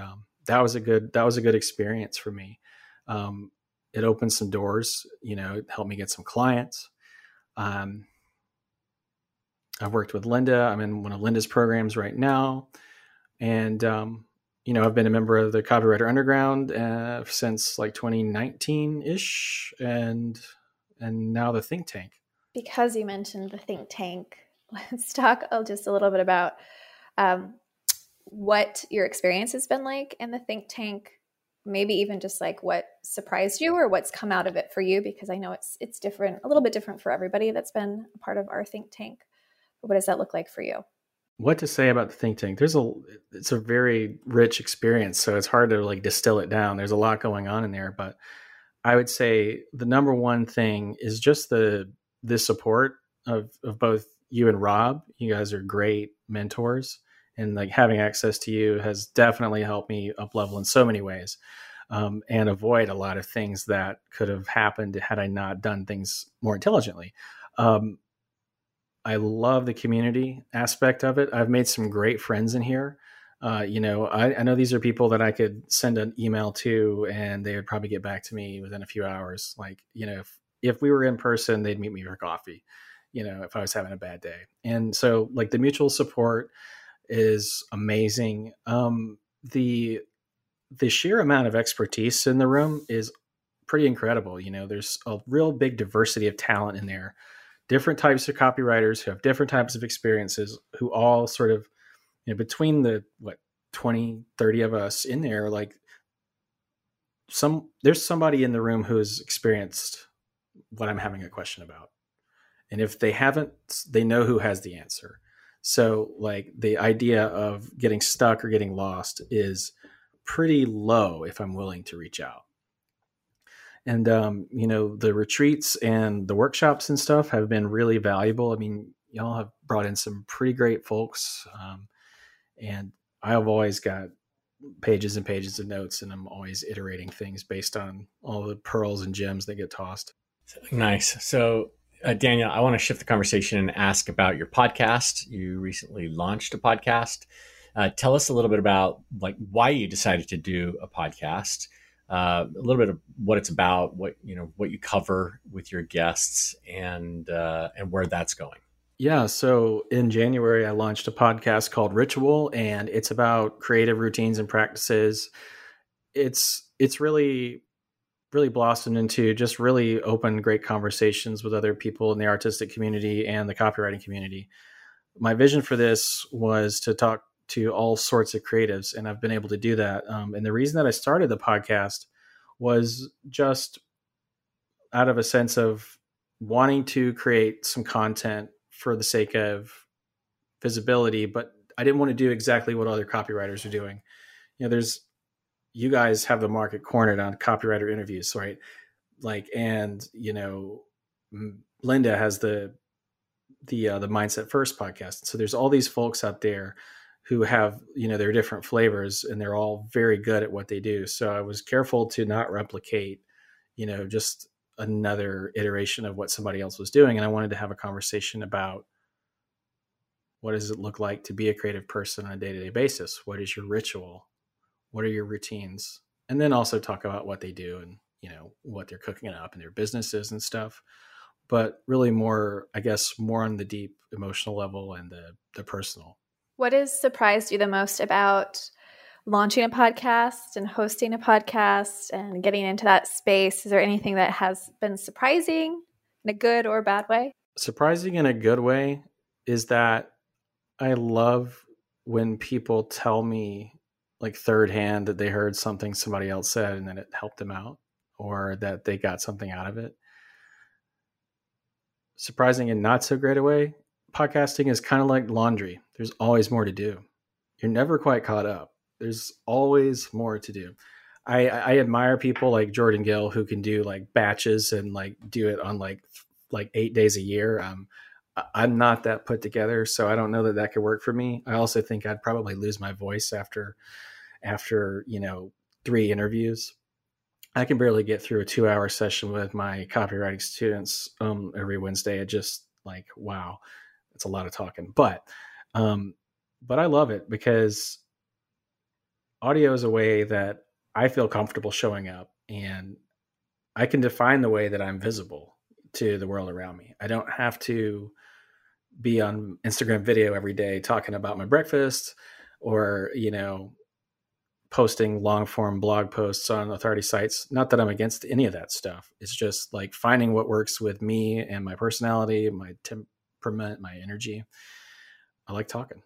that was a good experience for me. It opened some doors, you know, it helped me get some clients. I've worked with Linda. I'm in one of Linda's programs right now. And, you know, I've been a member of the Copywriter Underground since like 2019-ish. And now the think tank. Because you mentioned the think tank, let's talk just a little bit about what your experience has been like in the think tank, maybe even just like what surprised you or what's come out of it for you, because I know it's different, a little bit different for everybody that's been a part of our think tank. But what does that look like for you? What to say about the think tank? It's a very rich experience, so it's hard to like distill it down. There's a lot going on in there, but I would say the number one thing is just the support of both you and Rob. You guys are great mentors, and like having access to you has definitely helped me up level in so many ways, and avoid a lot of things that could have happened had I not done things more intelligently. I love the community aspect of it. I've made some great friends in here. You know, I know these are people that I could send an email to and they would probably get back to me within a few hours. Like, you know, if we were in person, they'd meet me for coffee, you know, if I was having a bad day. And so like the mutual support is amazing. The sheer amount of expertise in the room is pretty incredible. You know, there's a real big diversity of talent in there different types of copywriters who have different types of experiences, who all sort of, you know, between the, what, 20, 30 of us in there, like there's somebody in the room who has experienced what I'm having a question about. And if they haven't, they know who has the answer. So like the idea of getting stuck or getting lost is pretty low if I'm willing to reach out. And, you know, the retreats and the workshops and stuff have been really valuable. I mean, y'all have brought in some pretty great folks. And I've always got pages and pages of notes, and I'm always iterating things based on all the pearls and gems that get tossed. Nice. So, Daniel, I want to shift the conversation and ask about your podcast. You recently launched a podcast. Tell us a little bit about like why you decided to do a podcast, a little bit of what it's about, what you cover with your guests, and where that's going. Yeah. So in January, I launched a podcast called Ritual, and it's about creative routines and practices. It's really blossomed into just really open, great conversations with other people in the artistic community and the copywriting community. My vision for this was to talk to all sorts of creatives, and I've been able to do that. And the reason that I started the podcast was just out of a sense of wanting to create some content for the sake of visibility, but I didn't want to do exactly what other copywriters are doing. You know, you guys have the market cornered on copywriter interviews, right? Like, and you know, Linda has the Mindset First podcast. So there's all these folks out there who have, you know, their different flavors, and they're all very good at what they do. So I was careful to not replicate, you know, just another iteration of what somebody else was doing. And I wanted to have a conversation about, what does it look like to be a creative person on a day-to-day basis? What is your ritual? What are your routines? And then also talk about what they do and, you know, what they're cooking up in their businesses and stuff. But really more, I guess, more on the deep emotional level and the personal. What has surprised you the most about launching a podcast and hosting a podcast and getting into that space? Is there anything that has been surprising in a good or bad way? Surprising in a good way is that I love when people tell me, like third hand, that they heard something somebody else said and then it helped them out, or that they got something out of it. Surprising in not so great a way, podcasting is kind of like laundry. There's always more to do. You're never quite caught up. There's always more to do. I admire people like Jordan Gill who can do like batches and like do it on like 8 days a year. I'm not that put together, so I don't know that that could work for me. I also think I'd probably lose my voice after, you know, 3 interviews. I can barely get through a 2-hour session with my copywriting students every Wednesday. It just like, wow, it's a lot of talking, but I love it because audio is a way that I feel comfortable showing up, and I can define the way that I'm visible to the world around me. I don't have to be on Instagram video every day talking about my breakfast, or, you know, posting long form blog posts on authority sites. Not that I'm against any of that stuff. It's just like finding what works with me and my personality, my temperament, my energy. I like talking.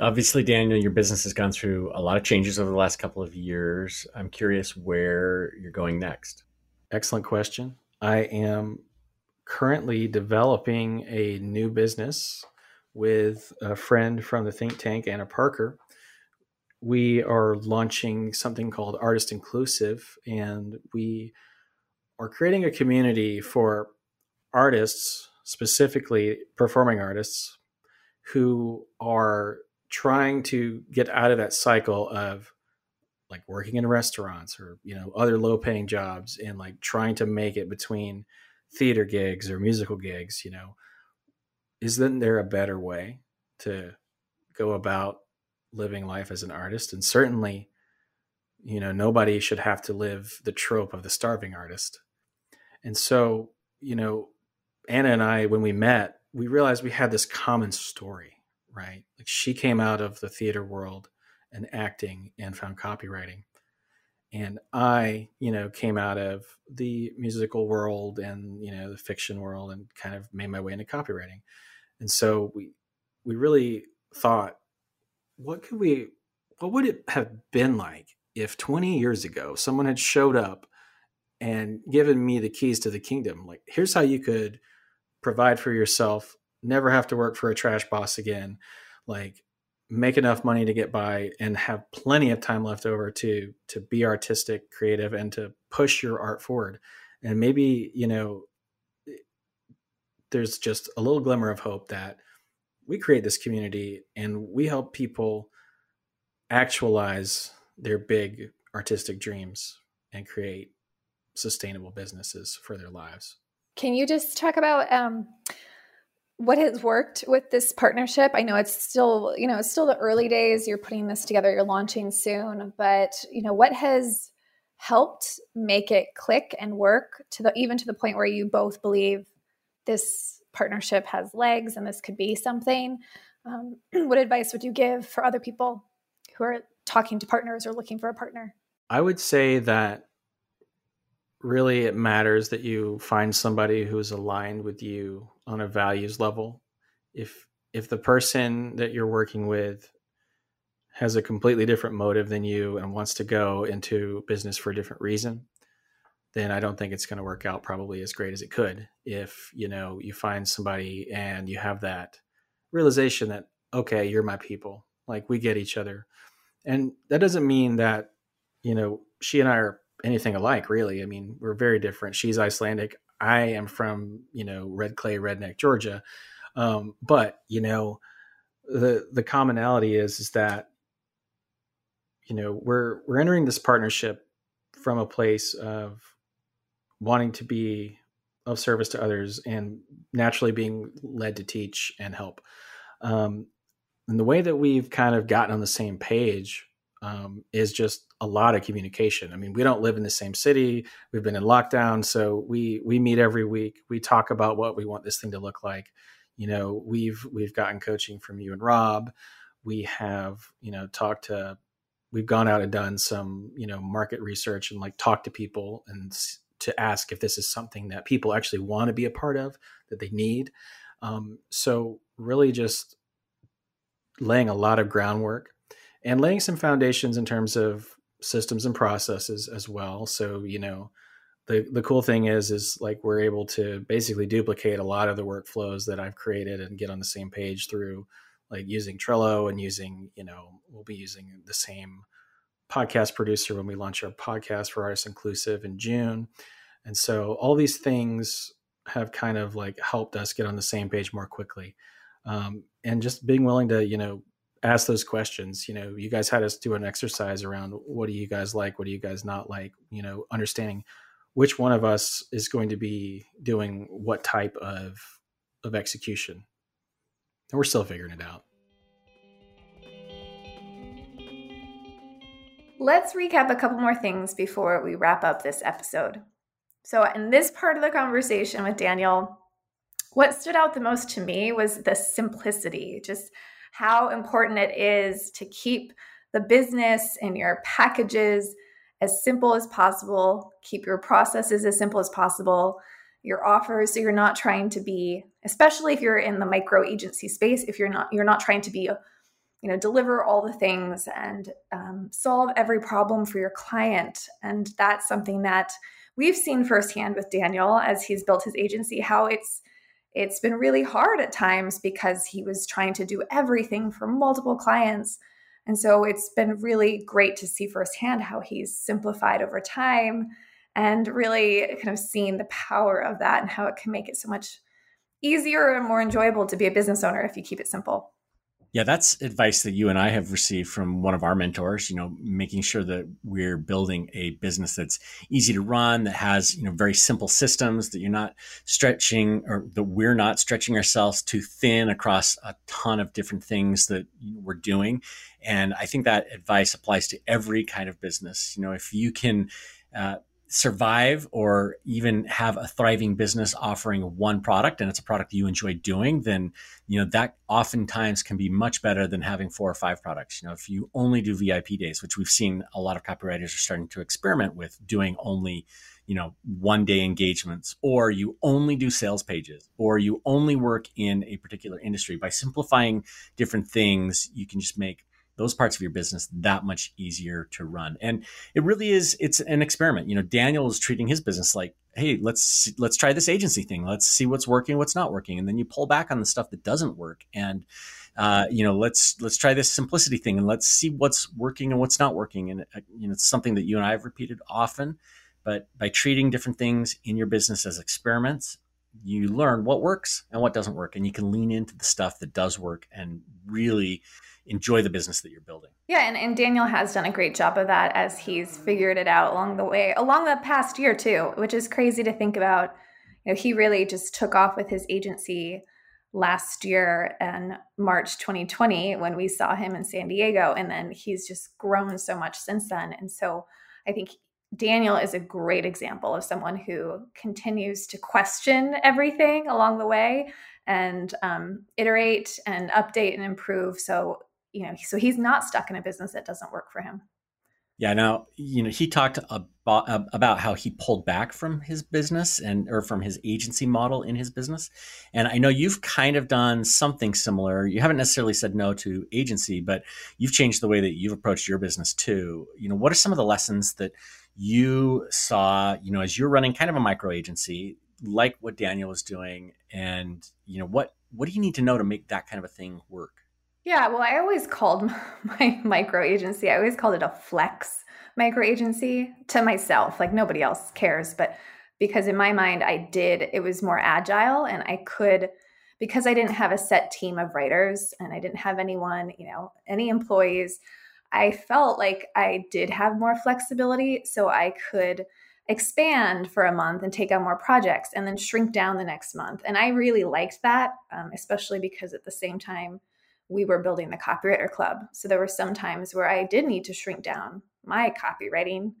Obviously, Daniel, your business has gone through a lot of changes over the last couple of years. I'm curious where you're going next. Excellent question. I am currently developing a new business with a friend from the think tank, Anna Parker. We are launching something called Artist Inclusive, and we are creating a community for artists, specifically performing artists, who are trying to get out of that cycle of like working in restaurants or, you know, other low paying jobs, and like trying to make it between theater gigs or musical gigs. You know, isn't there a better way to go about living life as an artist? And certainly, you know, nobody should have to live the trope of the starving artist. And so, you know, Anna and I, when we met, we realized we had this common story, right? Like she came out of the theater world and acting and found copywriting. And I, came out of the musical world and, the fiction world and kind of made my way into copywriting. And so we really thought, what would it have been like if 20 years ago someone had showed up and given me the keys to the kingdom? Like, here's how you could provide for yourself, never have to work for a trash boss again, like make enough money to get by and have plenty of time left over to be artistic, creative, and to push your art forward. And maybe, there's just a little glimmer of hope that we create this community and we help people actualize their big artistic dreams and create sustainable businesses for their lives. Can you just talk about, what has worked with this partnership? I know it's still, it's still the early days. You're putting this together. You're launching soon, but what has helped make it click and work even to the point where you both believe this partnership has legs and this could be something? What advice would you give for other people who are talking to partners or looking for a partner? I would say that really it matters that you find somebody who is aligned with you on a values level. If the person that you're working with has a completely different motive than you and wants to go into business for a different reason, then I don't think it's going to work out probably as great as it could. If, you find somebody and you have that realization that, okay, you're my people, like we get each other. And that doesn't mean that, she and I are anything alike, really. I mean, we're very different. She's Icelandic. I am from, red clay, redneck Georgia. But, the commonality is that, we're entering this partnership from a place of wanting to be of service to others and naturally being led to teach and help. And the way that we've kind of gotten on the same page is just a lot of communication. I mean, we don't live in the same city. We've been in lockdown. So we meet every week. We talk about what we want this thing to look like. We've gotten coaching from you and Rob. We have, we've gone out and done some, market research and like talked to people and to ask if this is something that people actually want to be a part of, that they need. So really just laying a lot of groundwork and laying some foundations in terms of systems and processes as well. So, the cool thing is like, we're able to basically duplicate a lot of the workflows that I've created and get on the same page through like using Trello and using, we'll be using the same podcast producer when we launch our podcast for Artist Inclusive in June. And so all these things have kind of like helped us get on the same page more quickly. And just being willing to, ask those questions. You guys had us do an exercise around what do you guys like? What do you guys not like? Understanding which one of us is going to be doing what type of execution. And we're still figuring it out. Let's recap a couple more things before we wrap up this episode. So in this part of the conversation with Daniel, what stood out the most to me was the simplicity, just how important it is to keep the business and your packages as simple as possible, keep your processes as simple as possible, your offers. So you're not trying to be, especially if you're in the micro agency space, if you're not trying to be, deliver all the things and solve every problem for your client. And that's something that we've seen firsthand with Daniel as he's built his agency, how it's been really hard at times because he was trying to do everything for multiple clients. And so it's been really great to see firsthand how he's simplified over time and really kind of seen the power of that and how it can make it so much easier and more enjoyable to be a business owner if you keep it simple. Yeah, that's advice that you and I have received from one of our mentors, making sure that we're building a business that's easy to run, that has, very simple systems, that you're not stretching or that we're not stretching ourselves too thin across a ton of different things that we're doing. And I think that advice applies to every kind of business. If you can survive or even have a thriving business offering one product, and it's a product you enjoy doing, then, you know, that oftentimes can be much better than having 4 or 5 products. You know, if you only do VIP days, which we've seen a lot of copywriters are starting to experiment with, doing only, you know, one-day engagements, or you only do sales pages, or you only work in a particular industry. By simplifying different things, you can just make those parts of your business that much easier to run. And it really is, it's an experiment. You know, Daniel is treating his business like, hey, let's try this agency thing. Let's see what's working, what's not working. And then you pull back on the stuff that doesn't work. And, you know, let's try this simplicity thing and let's see what's working and what's not working. And, you know, it's something that you and I have repeated often, but by treating different things in your business as experiments, you learn what works and what doesn't work. And you can lean into the stuff that does work and really enjoy the business that you're building. Yeah, and Daniel has done a great job of that as he's figured it out along the way, along the past year too, which is crazy to think about. You know, he really just took off with his agency last year in March 2020 when we saw him in San Diego, and then he's just grown so much since then. And so I think Daniel is a great example of someone who continues to question everything along the way and iterate and update and improve. So, you know, so he's not stuck in a business that doesn't work for him. Yeah. Now, you know, he talked about how he pulled back from his business or from his agency model in his business. And I know you've kind of done something similar. You haven't necessarily said no to agency, but you've changed the way that you've approached your business too. You know, what are some of the lessons that you saw, you know, as you're running kind of a micro agency, like what Daniel was doing? And, you know, what do you need to know to make that kind of a thing work? Yeah, well, I always called my micro agency, I always called it a flex micro agency to myself, like nobody else cares. But because in my mind it was more agile, and I could, because I didn't have a set team of writers and I didn't have anyone, you know, any employees, I felt like I did have more flexibility. So I could expand for a month and take on more projects and then shrink down the next month. And I really liked that, especially because at the same time, we were building the Copywriter Club. So there were some times where I did need to shrink down my copywriting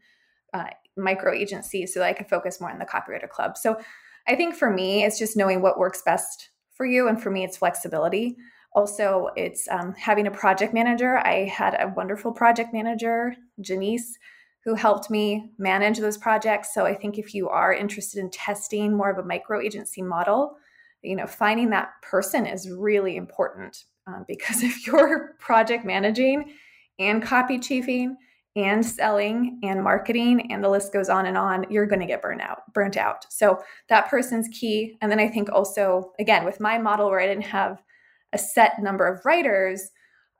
micro agency so that I could focus more on the Copywriter Club. So I think for me, it's just knowing what works best for you. And for me, it's flexibility. Also, it's having a project manager. I had a wonderful project manager, Janice, who helped me manage those projects. So I think if you are interested in testing more of a micro agency model, you know, finding that person is really important. Because if you're project managing and copy chiefing and selling and marketing, and the list goes on, you're going to get burnt out. So that person's key. And then I think also, again, with my model where I didn't have a set number of writers,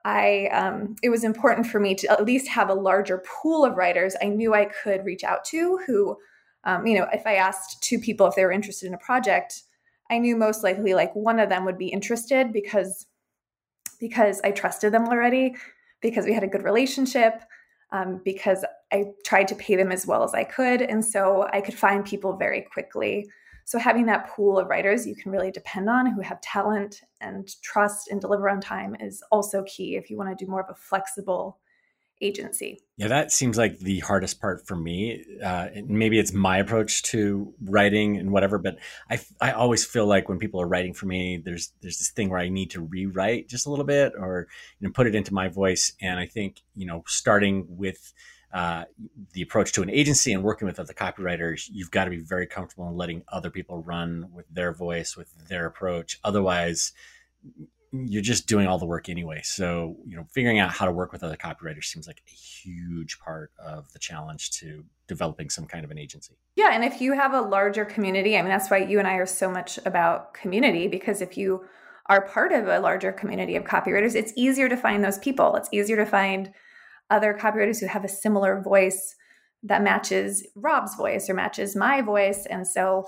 it was important for me to at least have a larger pool of writers I knew I could reach out to who, you know, if I asked 2 people if they were interested in a project, I knew most likely like one of them would be interested because I trusted them already, because we had a good relationship, because I tried to pay them as well as I could. And so I could find people very quickly. So having that pool of writers you can really depend on who have talent and trust and deliver on time is also key if you want to do more of a flexible agency. Yeah, that seems like the hardest part for me. Maybe it's my approach to writing and whatever, but I always feel like when people are writing for me, there's this thing where I need to rewrite just a little bit, or, you know, put it into my voice. And I think, you know, starting with the approach to an agency and working with other copywriters, you've got to be very comfortable in letting other people run with their voice, with their approach. Otherwise, you're just doing all the work anyway. So, you know, figuring out how to work with other copywriters seems like a huge part of the challenge to developing some kind of an agency. Yeah. And if you have a larger community, I mean, that's why you and I are so much about community, because if you are part of a larger community of copywriters, it's easier to find those people. It's easier to find other copywriters who have a similar voice that matches Rob's voice or matches my voice. And so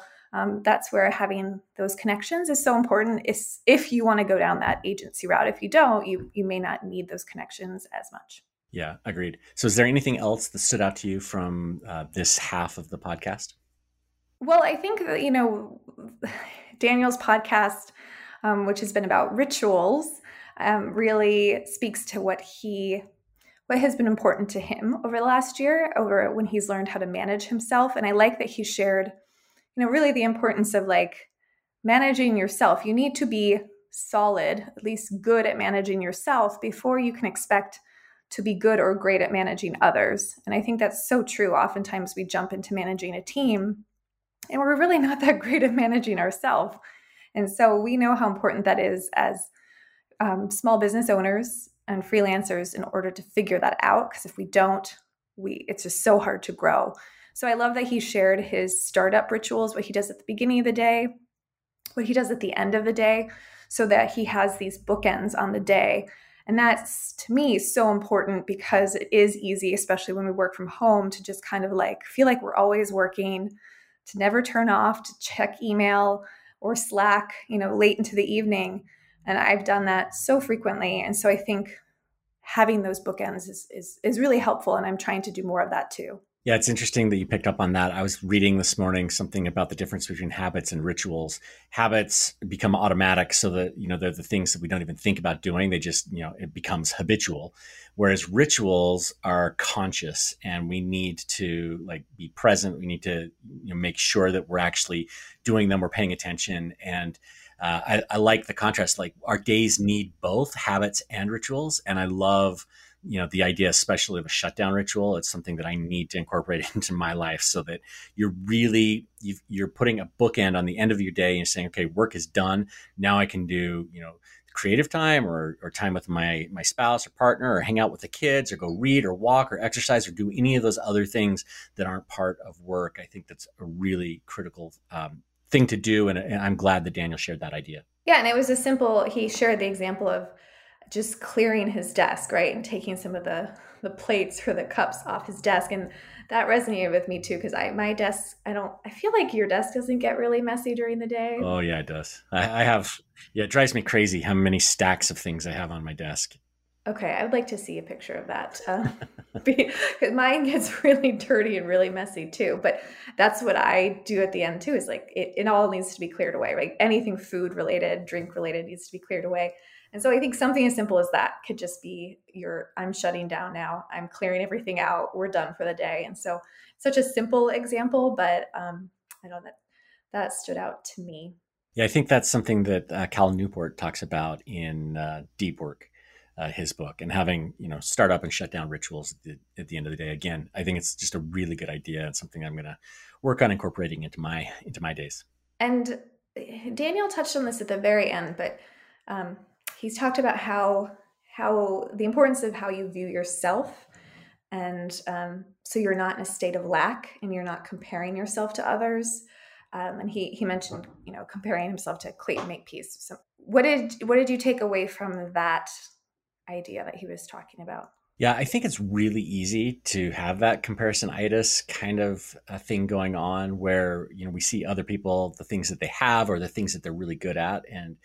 that's where having those connections is so important if you want to go down that agency route. If you don't, you may not need those connections as much. Yeah, agreed. So is there anything else that stood out to you from this half of the podcast? Well, I think that, you know, Daniel's podcast, which has been about rituals, really speaks to what he what has been important to him over the last year, over when he's learned how to manage himself. And I like that he shared, you know, really the importance of like managing yourself. You need to be solid, at least good at managing yourself before you can expect to be good or great at managing others. And I think that's so true. Oftentimes we jump into managing a team and we're really not that great at managing ourselves. And so we know how important that is as small business owners and freelancers in order to figure that out. Because if we don't, it's just so hard to grow. So I love that he shared his startup rituals, what he does at the beginning of the day, what he does at the end of the day, so that he has these bookends on the day. And that's, to me, so important because it is easy, especially when we work from home, to just kind of like feel like we're always working, to never turn off, to check email or Slack, you know, late into the evening. And I've done that so frequently. And so I think having those bookends is really helpful. And I'm trying to do more of that too. Yeah, it's interesting that you picked up on that. I was reading this morning something about the difference between habits and rituals. Habits become automatic, so that, you know, they're the things that we don't even think about doing. They just, you know, it becomes habitual. Whereas rituals are conscious, and we need to like be present. We need to, you know, make sure that we're actually doing them. We're paying attention. And I like the contrast. Like our days need both habits and rituals, and I love, you know, the idea, especially of a shutdown ritual. It's something that I need to incorporate into my life, so that you're really, you're putting a bookend on the end of your day and saying, okay, work is done. Now I can do, you know, creative time or time with my spouse or partner, or hang out with the kids, or go read or walk or exercise, or do any of those other things that aren't part of work. I think that's a really critical thing to do. And I'm glad that Daniel shared that idea. Yeah. And it was he shared the example of just clearing his desk, right? And taking some of the plates or the cups off his desk. And that resonated with me too, because I feel like your desk doesn't get really messy during the day. Oh yeah, it does. It drives me crazy how many stacks of things I have on my desk. Okay. I would like to see a picture of that. Because mine gets really dirty and really messy too. But that's what I do at the end too, is like, it all needs to be cleared away, right? Anything food related, drink related needs to be cleared away. And so I think something as simple as that could just be I'm shutting down now. I'm clearing everything out. We're done for the day. And so such a simple example, but I know that stood out to me. Yeah, I think that's something that Cal Newport talks about in Deep Work, his book, and having, you know, start up and shut down rituals at the end of the day. Again, I think it's just a really good idea, and something I'm going to work on incorporating into my days. And Daniel touched on this at the very end, but he's talked about how the importance of how you view yourself, and so you're not in a state of lack, and you're not comparing yourself to others. And he mentioned, you know, comparing himself to Clayton Makepeace. So what did you take away from that idea that he was talking about? Yeah, I think it's really easy to have that comparisonitis kind of a thing going on, where, you know, we see other people, the things that they have or the things that they're really good at, and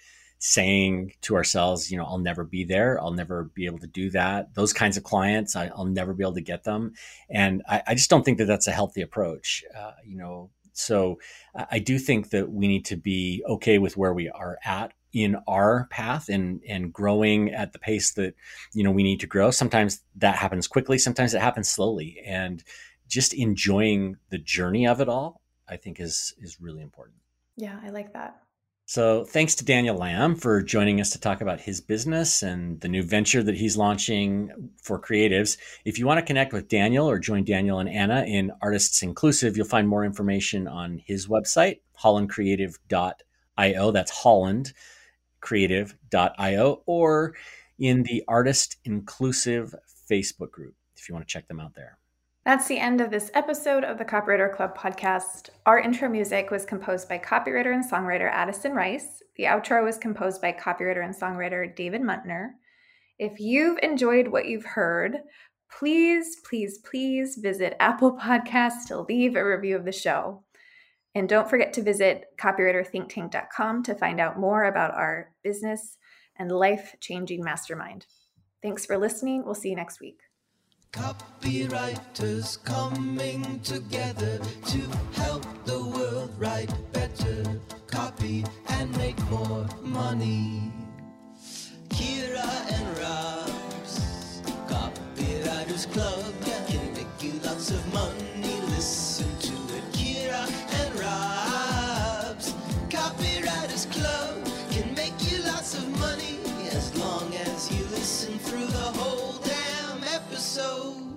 saying to ourselves, you know, I'll never be there. I'll never be able to do that. Those kinds of clients, I'll never be able to get them. And I just don't think that that's a healthy approach, you know. So I do think that we need to be okay with where we are at in our path, and growing at the pace that, you know, we need to grow. Sometimes that happens quickly. Sometimes it happens slowly. And just enjoying the journey of it all, I think is really important. Yeah, I like that. So thanks to Daniel Lamb for joining us to talk about his business and the new venture that he's launching for creatives. If you want to connect with Daniel or join Daniel and Anna in Artists Inclusive, you'll find more information on his website, hollandcreative.io. That's hollandcreative.io, or in the Artist Inclusive Facebook group if you want to check them out there. That's the end of this episode of the Copywriter Club podcast. Our intro music was composed by copywriter and songwriter Addison Rice. The outro was composed by copywriter and songwriter David Muntner. If you've enjoyed what you've heard, please, please, please visit Apple Podcasts to leave a review of the show. And don't forget to visit copywriterthinktank.com to find out more about our business and life-changing mastermind. Thanks for listening. We'll see you next week. Copywriters coming together to help the world write better, copy and make more money. Kira and Rob's Copywriters. Copywriters Club can make you lots of money. Listen to it, Kira and Robs. Copywriters Club can make you lots of money as long as you listen through the whole damn episode.